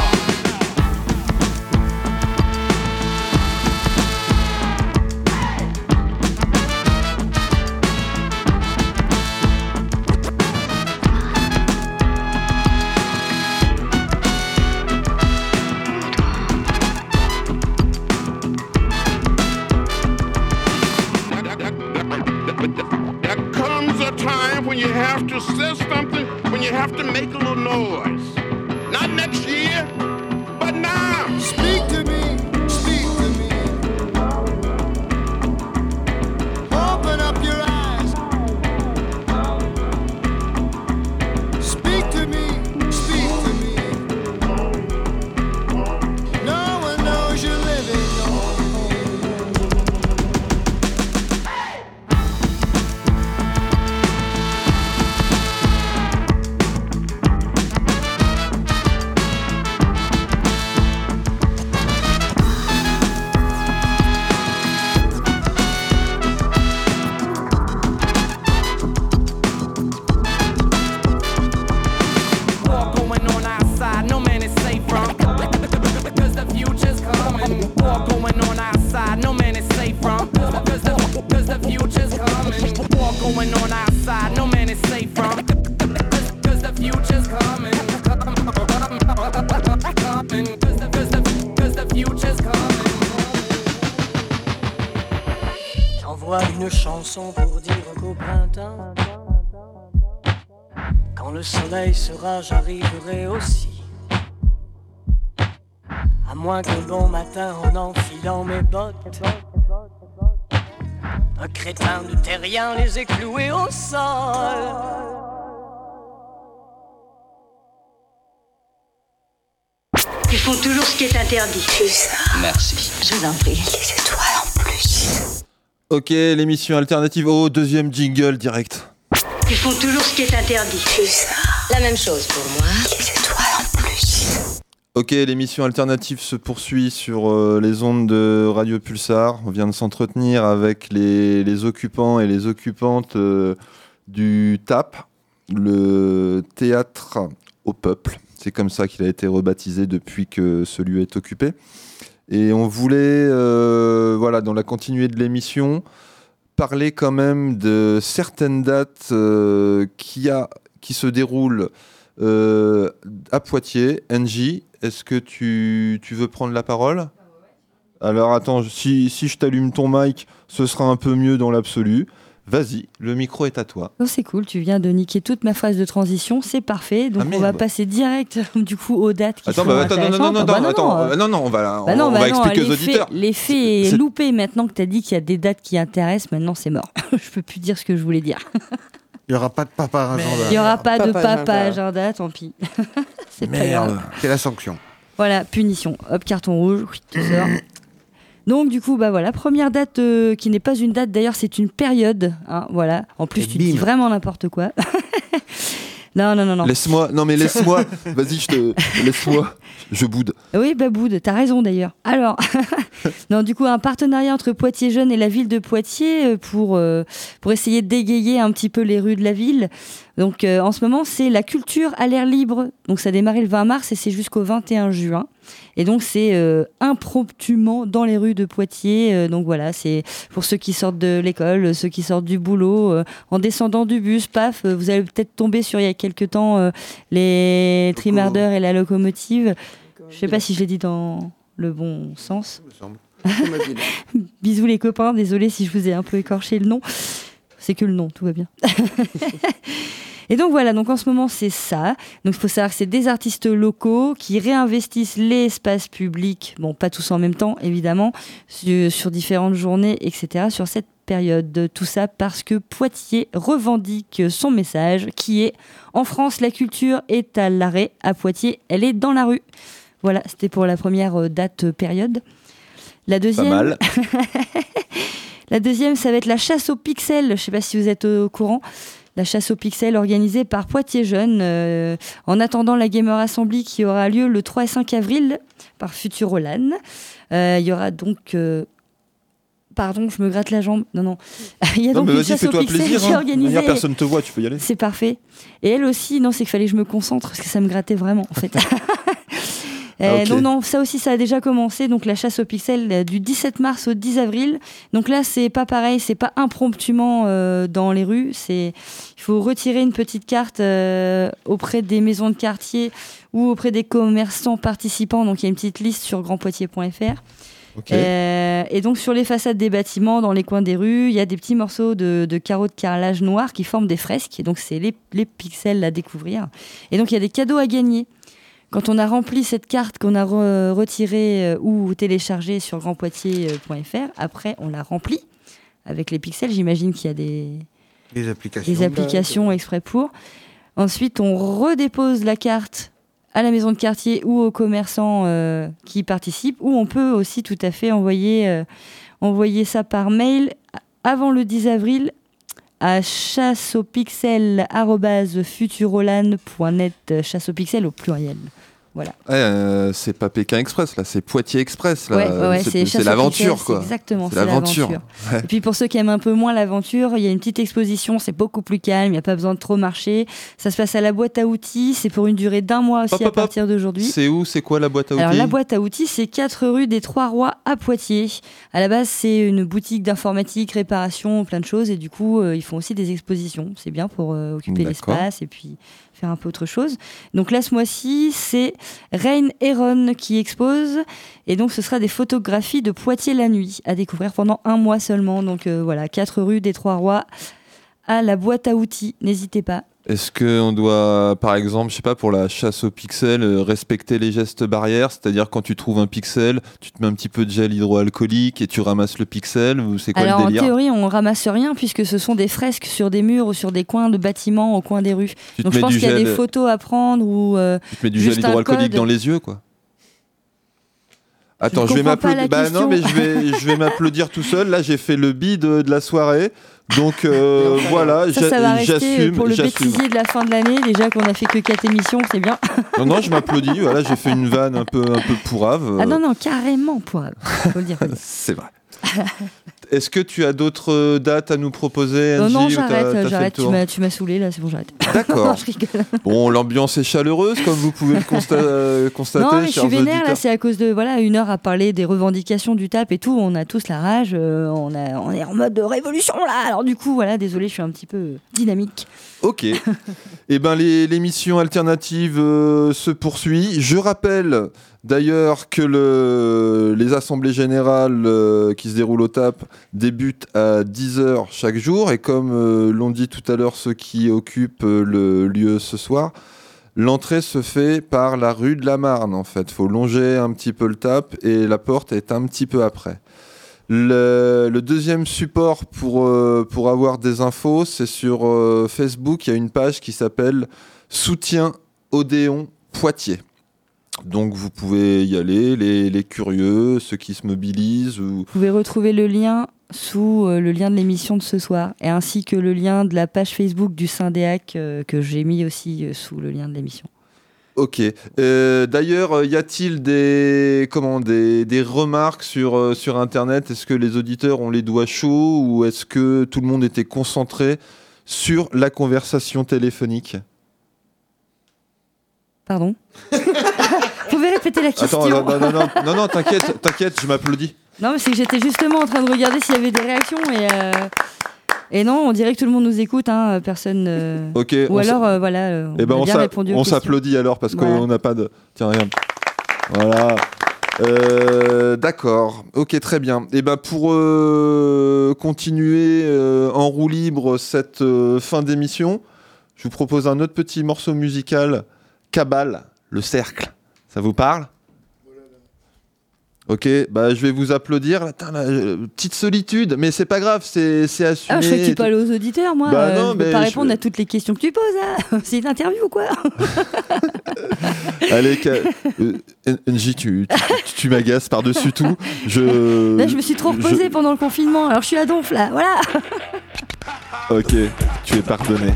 Une chanson pour dire qu'au printemps, quand le soleil sera, j'arriverai aussi. À moins que le bon matin, en enfilant mes bottes, un crétin de terrien les ait cloués au sol. Ils font toujours ce qui est interdit. Pulsar. Merci. Je vous en prie. C'est toi en plus. Ok, l'émission alternative au deuxième jingle direct. Ils font toujours ce qui est interdit. Pulsar. La même chose pour moi. C'est toi en plus. Ok, l'émission alternative se poursuit sur les ondes de Radio Pulsar. On vient de s'entretenir avec les occupants et les occupantes du TAP, le Théâtre au Peuple. C'est comme ça qu'il a été rebaptisé depuis que ce lieu est occupé. Et on voulait, voilà, dans la continuité de l'émission, parler quand même de certaines dates qui se déroulent à Poitiers. NJ, est-ce que tu veux prendre la parole ? Alors attends, si je t'allume ton mic, ce sera un peu mieux dans l'absolu. Vas-y, le micro est à toi. Oh, c'est cool, tu viens de niquer toute ma phrase de transition, c'est parfait. Donc on va passer direct du coup aux dates qui sont intéressantes. On va expliquer aux auditeurs. L'effet est loupé maintenant que tu as dit qu'il y a des dates qui intéressent, maintenant c'est mort. Je peux plus dire ce que je voulais dire. Il n'y aura pas de papa agenda. Il n'y aura pas de papa agenda, tant pis. C'est pas grave. C'est la sanction. Voilà, punition. Hop, carton rouge, tout sort. Donc du coup, voilà, première date qui n'est pas une date d'ailleurs, c'est une période, hein, voilà. En plus, tu dis vraiment n'importe quoi. Non. Laisse-moi. Vas-y, laisse-moi. Je boude. Oui, boude. T'as raison d'ailleurs. Alors, non, du coup, un partenariat entre Poitiers Jeunes et la ville de Poitiers pour essayer d'égayer un petit peu les rues de la ville. Donc, en ce moment, c'est la culture à l'air libre. Donc, ça a démarré le 20 mars et c'est jusqu'au 21 juin. Et donc, c'est impromptument dans les rues de Poitiers. Donc, voilà, c'est pour ceux qui sortent de l'école, ceux qui sortent du boulot. En descendant du bus, paf, vous allez peut-être tomber sur, il y a quelques temps, les trimardeurs et la locomotive. Je ne sais pas si je l'ai dit dans le bon sens. Bisous les copains, désolé si je vous ai un peu écorché le nom. C'est que le nom, tout va bien. Et donc voilà, donc en ce moment c'est ça. Donc il faut savoir que c'est des artistes locaux qui réinvestissent l'espace public, bon pas tous en même temps évidemment, sur différentes journées, etc. sur cette période. Tout ça parce que Poitiers revendique son message qui est « En France, la culture est à l'arrêt, à Poitiers, elle est dans la rue ». Voilà, c'était pour la première date période. La deuxième... Pas mal. La deuxième, ça va être la chasse aux pixels. Je ne sais pas si vous êtes au courant. La chasse aux pixels organisée par Poitiers Jeunes en attendant la gamer assembly qui aura lieu le 3 et 5 avril par Futurolan. Il y aura donc... Pardon, je me gratte la jambe. Non. Il y a donc une chasse aux pixels qui est organisée. Personne te voit, tu peux y aller. C'est parfait. Et elle aussi, non, c'est qu'il fallait que je me concentre parce que ça me grattait vraiment, en fait. Okay. Non, ça aussi, ça a déjà commencé. Donc la chasse aux pixels du 17 mars au 10 avril. Donc là, c'est pas pareil, c'est pas impromptument dans les rues. Il faut retirer une petite carte auprès des maisons de quartier ou auprès des commerçants participants. Donc il y a une petite liste sur grandpoitiers.fr. Okay. Et donc sur les façades des bâtiments, dans les coins des rues, il y a des petits morceaux de carreaux de carrelage noir qui forment des fresques. Et donc c'est les pixels à découvrir. Et donc il y a des cadeaux à gagner. Quand on a rempli cette carte qu'on a retirée ou téléchargée sur grandpoitiers.fr, après on la remplit avec les pixels. J'imagine qu'il y a des applications exprès pour. Ensuite on redépose la carte à la maison de quartier ou aux commerçants qui y participent, ou on peut aussi tout à fait envoyer ça par mail avant le 10 avril à chasseaupixel@futurolan.net, chasseaupixel au pluriel. Voilà. C'est pas Pékin Express, là, c'est Poitiers Express. Là. Ouais, c'est l'aventure, pixel, quoi. C'est exactement, c'est l'aventure. Ouais. Et puis pour ceux qui aiment un peu moins l'aventure, il y a une petite exposition, c'est beaucoup plus calme, il n'y a pas besoin de trop marcher. Ça se passe à la boîte à outils, c'est pour une durée d'1 mois aussi à partir d'aujourd'hui. C'est où, c'est quoi la boîte à outils ? Alors la boîte à outils, c'est 4 rue des Trois Rois à Poitiers. À la base, c'est une boutique d'informatique, réparation, plein de choses, et du coup, ils font aussi des expositions. C'est bien pour occuper l'espace et puis faire un peu autre chose. Donc là, ce mois-ci, c'est Reine Heron qui expose, et donc ce sera des photographies de Poitiers la nuit à découvrir pendant 1 mois seulement. Donc voilà, 4 rue des Trois Rois à la boîte à outils, n'hésitez pas. Est-ce qu'on doit, par exemple, je sais pas, pour la chasse aux pixels, respecter les gestes barrières, c'est-à-dire quand tu trouves un pixel, tu te mets un petit peu de gel hydroalcoolique et tu ramasses le pixel, ou c'est quoi le délire ? Alors en théorie, on ramasse rien puisque ce sont des fresques sur des murs ou sur des coins de bâtiments au coin des rues. Donc je pense qu'il y a des photos à prendre ou tu te mets du gel hydroalcoolique dans les yeux, quoi. Attends, je vais m'applaudir. Bah non, mais je vais m'applaudir tout seul. Là, j'ai fait le bide de la soirée. Donc voilà, j'assume. Pour le bêtisier de la fin de l'année, déjà qu'on a fait que 4 émissions, c'est bien. Non, je m'applaudis. Voilà, j'ai fait une vanne un peu pourrave. Ah non, carrément pourrave. Faut le dire. C'est vrai. Est-ce que tu as d'autres dates à nous proposer, Angie ? Non, j'arrête. Tu m'as saoulé là, c'est bon, j'arrête. D'accord. Non, je rigole. Bon, l'ambiance est chaleureuse, comme vous pouvez le constater. Non, mais je suis vénère là, c'est à cause de une heure à parler des revendications du TAP et tout. On a tous la rage. On est en mode de révolution là. Alors du coup, voilà, désolé, je suis un petit peu dynamique. Ok. Eh ben, l'émission alternative se poursuit. Je rappelle d'ailleurs que les assemblées générales qui se déroulent au TAP débutent à 10h chaque jour. Et comme l'ont dit tout à l'heure ceux qui occupent le lieu ce soir, l'entrée se fait par la rue de la Marne, en fait. Il faut longer un petit peu le TAP et la porte est un petit peu après. Le deuxième support pour avoir des infos, c'est sur Facebook. Il y a une page qui s'appelle Soutien Odéon Poitiers. Donc vous pouvez y aller, les curieux, ceux qui se mobilisent. Vous pouvez retrouver le lien sous le lien de l'émission de ce soir, et ainsi que le lien de la page Facebook du Syndeac que j'ai mis aussi sous le lien de l'émission. Ok. D'ailleurs, y a-t-il des remarques sur Internet ? Est-ce que les auditeurs ont les doigts chauds ou est-ce que tout le monde était concentré sur la conversation téléphonique ? Pardon ? Vous pouvez répéter la question ? Attends, non, t'inquiète, je m'applaudis. Non, mais c'est que j'étais justement en train de regarder s'il y avait des réactions et non, on dirait que tout le monde nous écoute, hein, personne. Ok. Ou alors, voilà. On s'applaudit alors parce qu'on n'a pas de. Tiens, regarde. Voilà. D'accord. Ok, très bien. Et ben pour continuer en roue libre cette fin d'émission, je vous propose un autre petit morceau musical. Cabale, le cercle. Ça vous parle ? Ok, bah je vais vous applaudir. Tain, là, petite solitude, mais c'est pas grave, c'est assumé. Ah, je fais qui parle aux auditeurs, moi. Bah, non, je peux pas répondre à toutes les questions que tu poses. Hein. C'est une interview ou quoi? Allez, NJ, tu m'agaces par-dessus tout. Là, je me suis trop reposée pendant le confinement, alors je suis à donf là, voilà. Ok, tu es pardonné.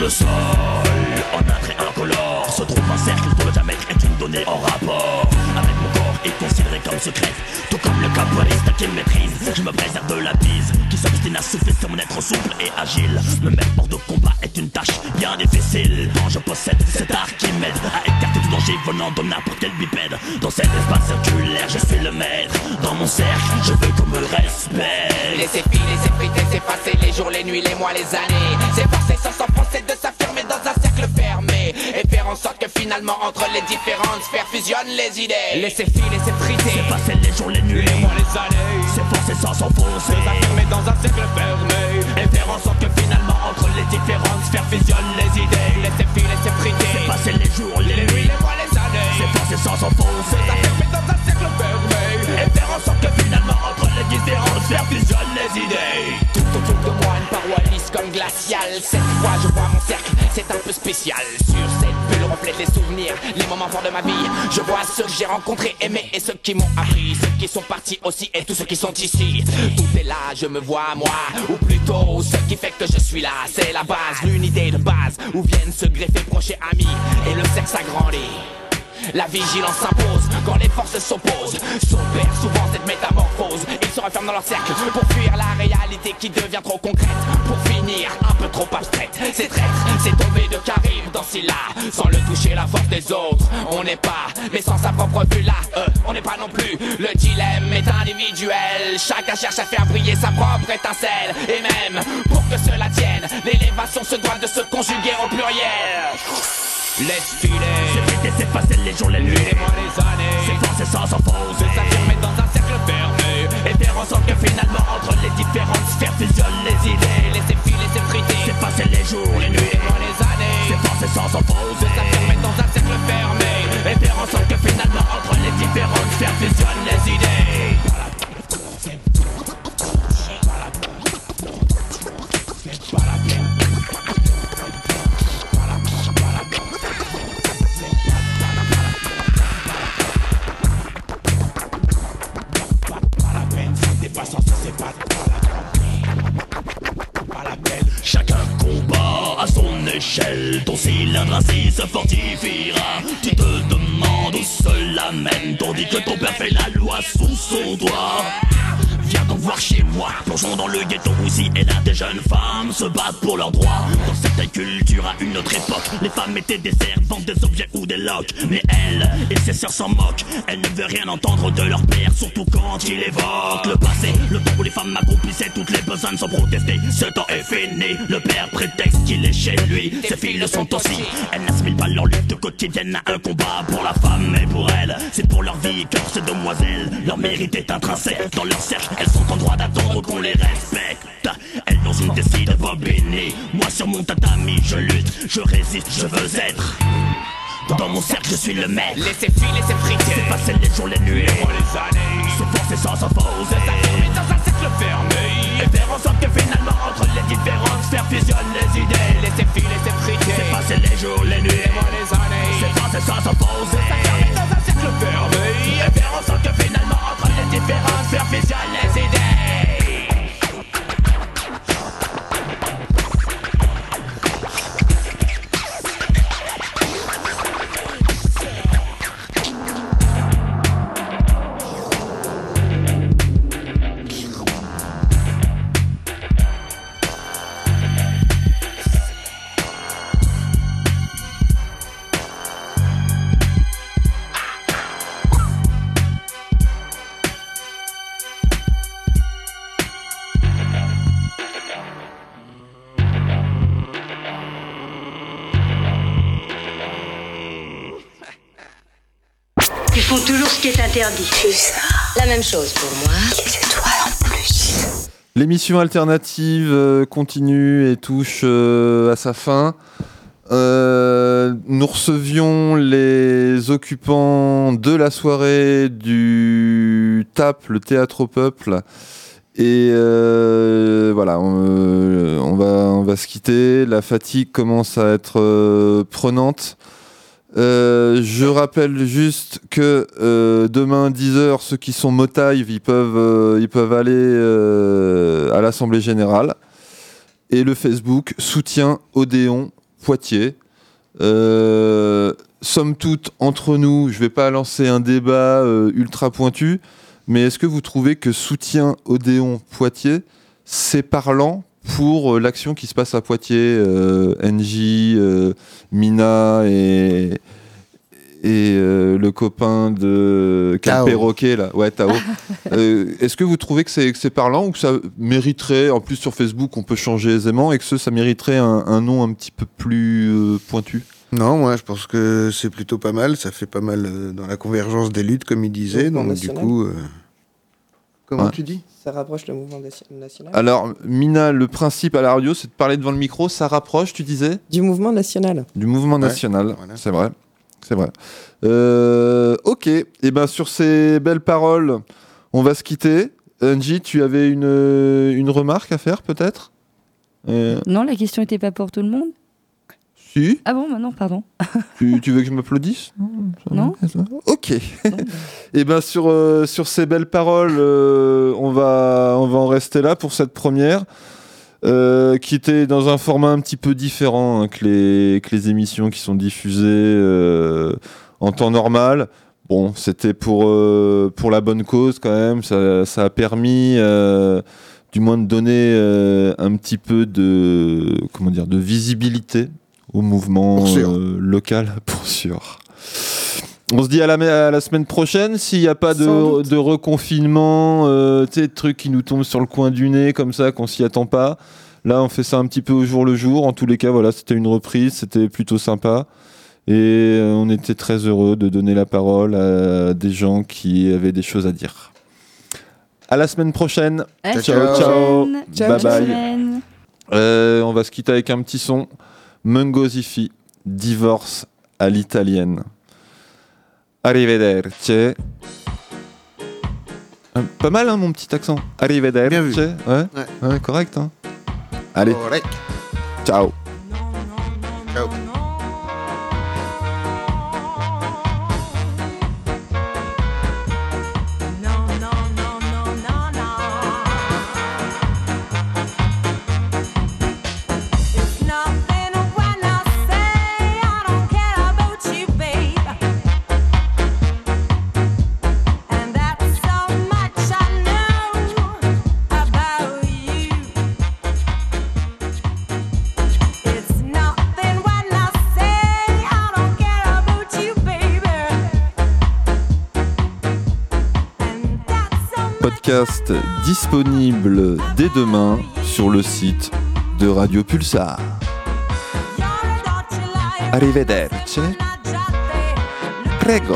Le sol, en un trait incolore, se trouve un cercle dont le diamètre est une donnée en rapport avec mon corps est considéré comme secret, tout comme le capoeiriste qui me maîtrise. Je me préserve de la bise qui s'obstine à souffler sur mon être souple et agile. Le même mort de combat est une tâche bien difficile quand je possède cet art qui m'aide à écarter tout danger venant de n'importe quel bipède. Dans cet espace circulaire, je suis le maître. Dans mon cercle, je veux qu'on me respecte. Laissez filer, laissez friter, laissez passer les jours, les nuits, les mois, les années. C'est forcé sans s'enfoncer de s'affirmer dans un cercle fermé et faire en sorte que finalement entre les différentes sphères fusionnent les idées. Laissez filer, laissez friter, laissez passer les jours, les nuits, les mois, les années. C'est forcé sans s'enfoncer, s'affirmer dans un cercle fermé et faire en sorte que finalement entre les différentes sphères fusionnent les idées. Laissez filer, laissez friter, laissez passer les jours, les nuits, les mois, les années. C'est forcé sans s'enfoncer, s'affirmer dans un cercle fermé et faire en sorte que finalement entre les différentes sphères fusionnent les idées. Tout autour de moi une paroi lisse comme glaciale. Cette fois je vois mon cercle, c'est un peu spécial. Sur cette bulle reflète les souvenirs, les moments forts de ma vie. Je vois ceux que j'ai rencontrés, aimés et ceux qui m'ont appris, ceux qui sont partis aussi et tous ceux qui sont ici. Tout est là, je me vois moi, ou plutôt ce qui fait que je suis là. C'est la base, l'unité de base, où viennent se greffer proches et amis. Et le cercle s'agrandit, la vigilance s'impose quand les forces s'opposent. S'opère souvent cette métamorphose, ils se referment dans leur cercle pour fuir la réalité qui devient trop concrète, pour finir un peu trop abstraite. C'est traître, c'est tombé de carré dans si là, sans le toucher la force des autres. On n'est pas, mais sans sa propre vue là, on n'est pas non plus. Le dilemme est individuel, chacun cherche à faire briller sa propre étincelle. Et même, pour que cela tienne, l'élévation se doit de se conjuguer au pluriel. Laisse filer, c'est friter, c'est passer les jours, les nuits, les mois, les années. C'est forcer sans s'enfoncer, c'est s'affirmer dans un cercle fermé et faire en sorte que finalement entre les différentes sphères fusionnent les idées. Laissez filer, c'est friter, c'est passer les jours, les nuits, les mois, les années. C'est forcer sans s'enfoncer, c'est s'affirmer dans un cercle fermé et faire en sorte que finalement entre les différentes sphères fusionnent les idées. Ton cylindre ainsi se fortifiera. Tu te demandes où cela mène, tandis que ton père fait la loi sous son doigt. Viens donc voir chez moi, plongeons dans le ghetto où ici et là des jeunes femmes se battent pour leurs droits. Dans certaines cultures à une autre époque, les femmes étaient des servantes, des objets ou des loques. Mais elles et ses sœurs s'en moquent, elles ne veulent rien entendre de leur père, surtout quand il évoque le passé, le temps où les femmes accomplissaient toutes les besognes sans protester. Ce temps est fini, le père prétexte qu'il est chez lui, ses filles le sont aussi. Elles n'assimilent pas leur lutte quotidienne à un combat pour la femme et pour elles. C'est pour leur vie car ces demoiselles, leur mérite est intrinsèque dans leur cercle. Elles sont en droit d'attendre qu'on les respecte. Elles dans une décide va bénir. Moi sur mon tatami je lutte, je résiste, je veux être. Dans mon cercle je suis le maître. Laissez filer, laissez friter, c'est passer les jours, les nuits, les mois, les années. C'est forcer sans s'enfoncer, s'affirmer dans un cercle fermé et faire en sorte que finalement entre les différentes sphères fusionnent les idées. Laissez filer, laissez friter, c'est passer les jours, les nuits, les mois, les années. C'est forcer sans s'enfoncer, s'affirmer dans un cercle fermé et faire en sorte que finalement entre les différentes sphères fusionnent les idées. Ils font toujours ce qui est interdit. C'est ça. La même chose pour moi. Et c'est toi en plus. L'émission alternative continue et touche à sa fin. Nous recevions les occupants de la soirée du TAP, le Théâtre au Peuple. Et voilà, on va se quitter. La fatigue commence à être prenante. Je rappelle juste que demain 10h, ceux qui sont motaïves, ils peuvent aller à l'Assemblée Générale. Et le Facebook, Soutien Odéon Poitiers. Somme toute, entre nous, je ne vais pas lancer un débat ultra pointu, mais est-ce que vous trouvez que Soutien Odéon Poitiers, c'est parlant pour l'action qui se passe à Poitiers, NJ, Mina et le copain de Quel Perroquet, là, ouais, Tao. Est-ce que vous trouvez que c'est parlant ou que ça mériterait, en plus sur Facebook on peut changer aisément, et que ça mériterait un nom un petit peu plus pointu? Non, moi je pense que c'est plutôt pas mal, ça fait pas mal dans la convergence des luttes comme il disait, donc du coup... Comment tu dis ? Ça rapproche le mouvement national. Alors, Mina, le principe à la radio, c'est de parler devant le micro. Ça rapproche, tu disais ? Du mouvement national. Du mouvement national, ouais, voilà. C'est vrai. Ok, et bien sur ces belles paroles, on va se quitter. Angie, tu avais une remarque à faire, peut-être ? Non, la question n'était pas pour tout le monde. Si. Ah bon, maintenant, pardon. tu veux que je m'applaudisse ? Non. Ok. Non. Et bien sur ces belles paroles, on va en rester là pour cette première, qui était dans un format un petit peu différent hein, que les émissions qui sont diffusées en temps normal. Bon, c'était pour la bonne cause quand même. Ça a permis. Du moins de donner un petit peu de de visibilité au mouvement local, pour sûr. On se dit à la semaine prochaine, s'il n'y a pas de reconfinement, des trucs qui nous tombent sur le coin du nez, comme ça, qu'on ne s'y attend pas. Là, on fait ça un petit peu au jour le jour. En tous les cas, voilà, c'était une reprise, c'était plutôt sympa. Et on était très heureux de donner la parole à des gens qui avaient des choses à dire. À la semaine prochaine. Ciao. Bye bye. On va se quitter avec un petit son. Mungo Ziffi, divorce à l'italienne. Arrivederci. Pas mal, hein, mon petit accent. Arrivederci. Bien vu. Ouais, correct. Hein. Allez. Correct. Ciao. Ciao. Podcast disponible dès demain sur le site de Radio Pulsar. Arrivederci. Prego.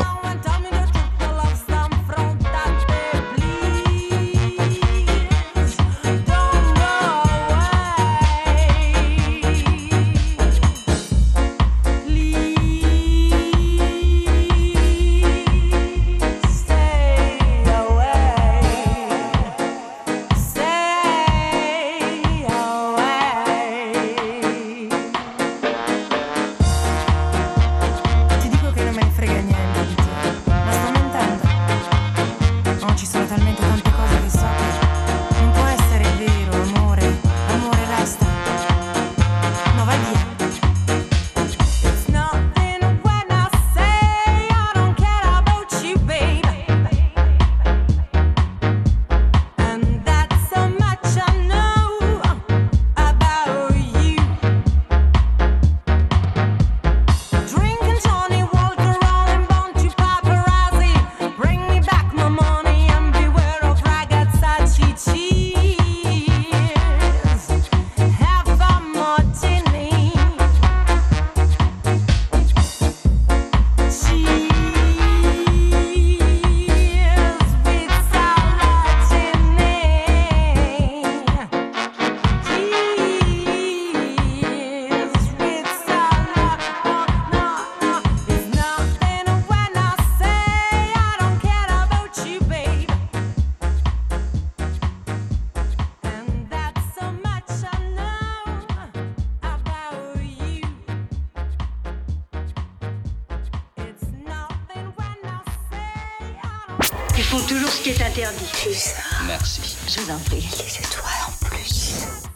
Frega niente. Ils font toujours ce qui est interdit. Merci. Je vous en prie. Et c'est toi en plus.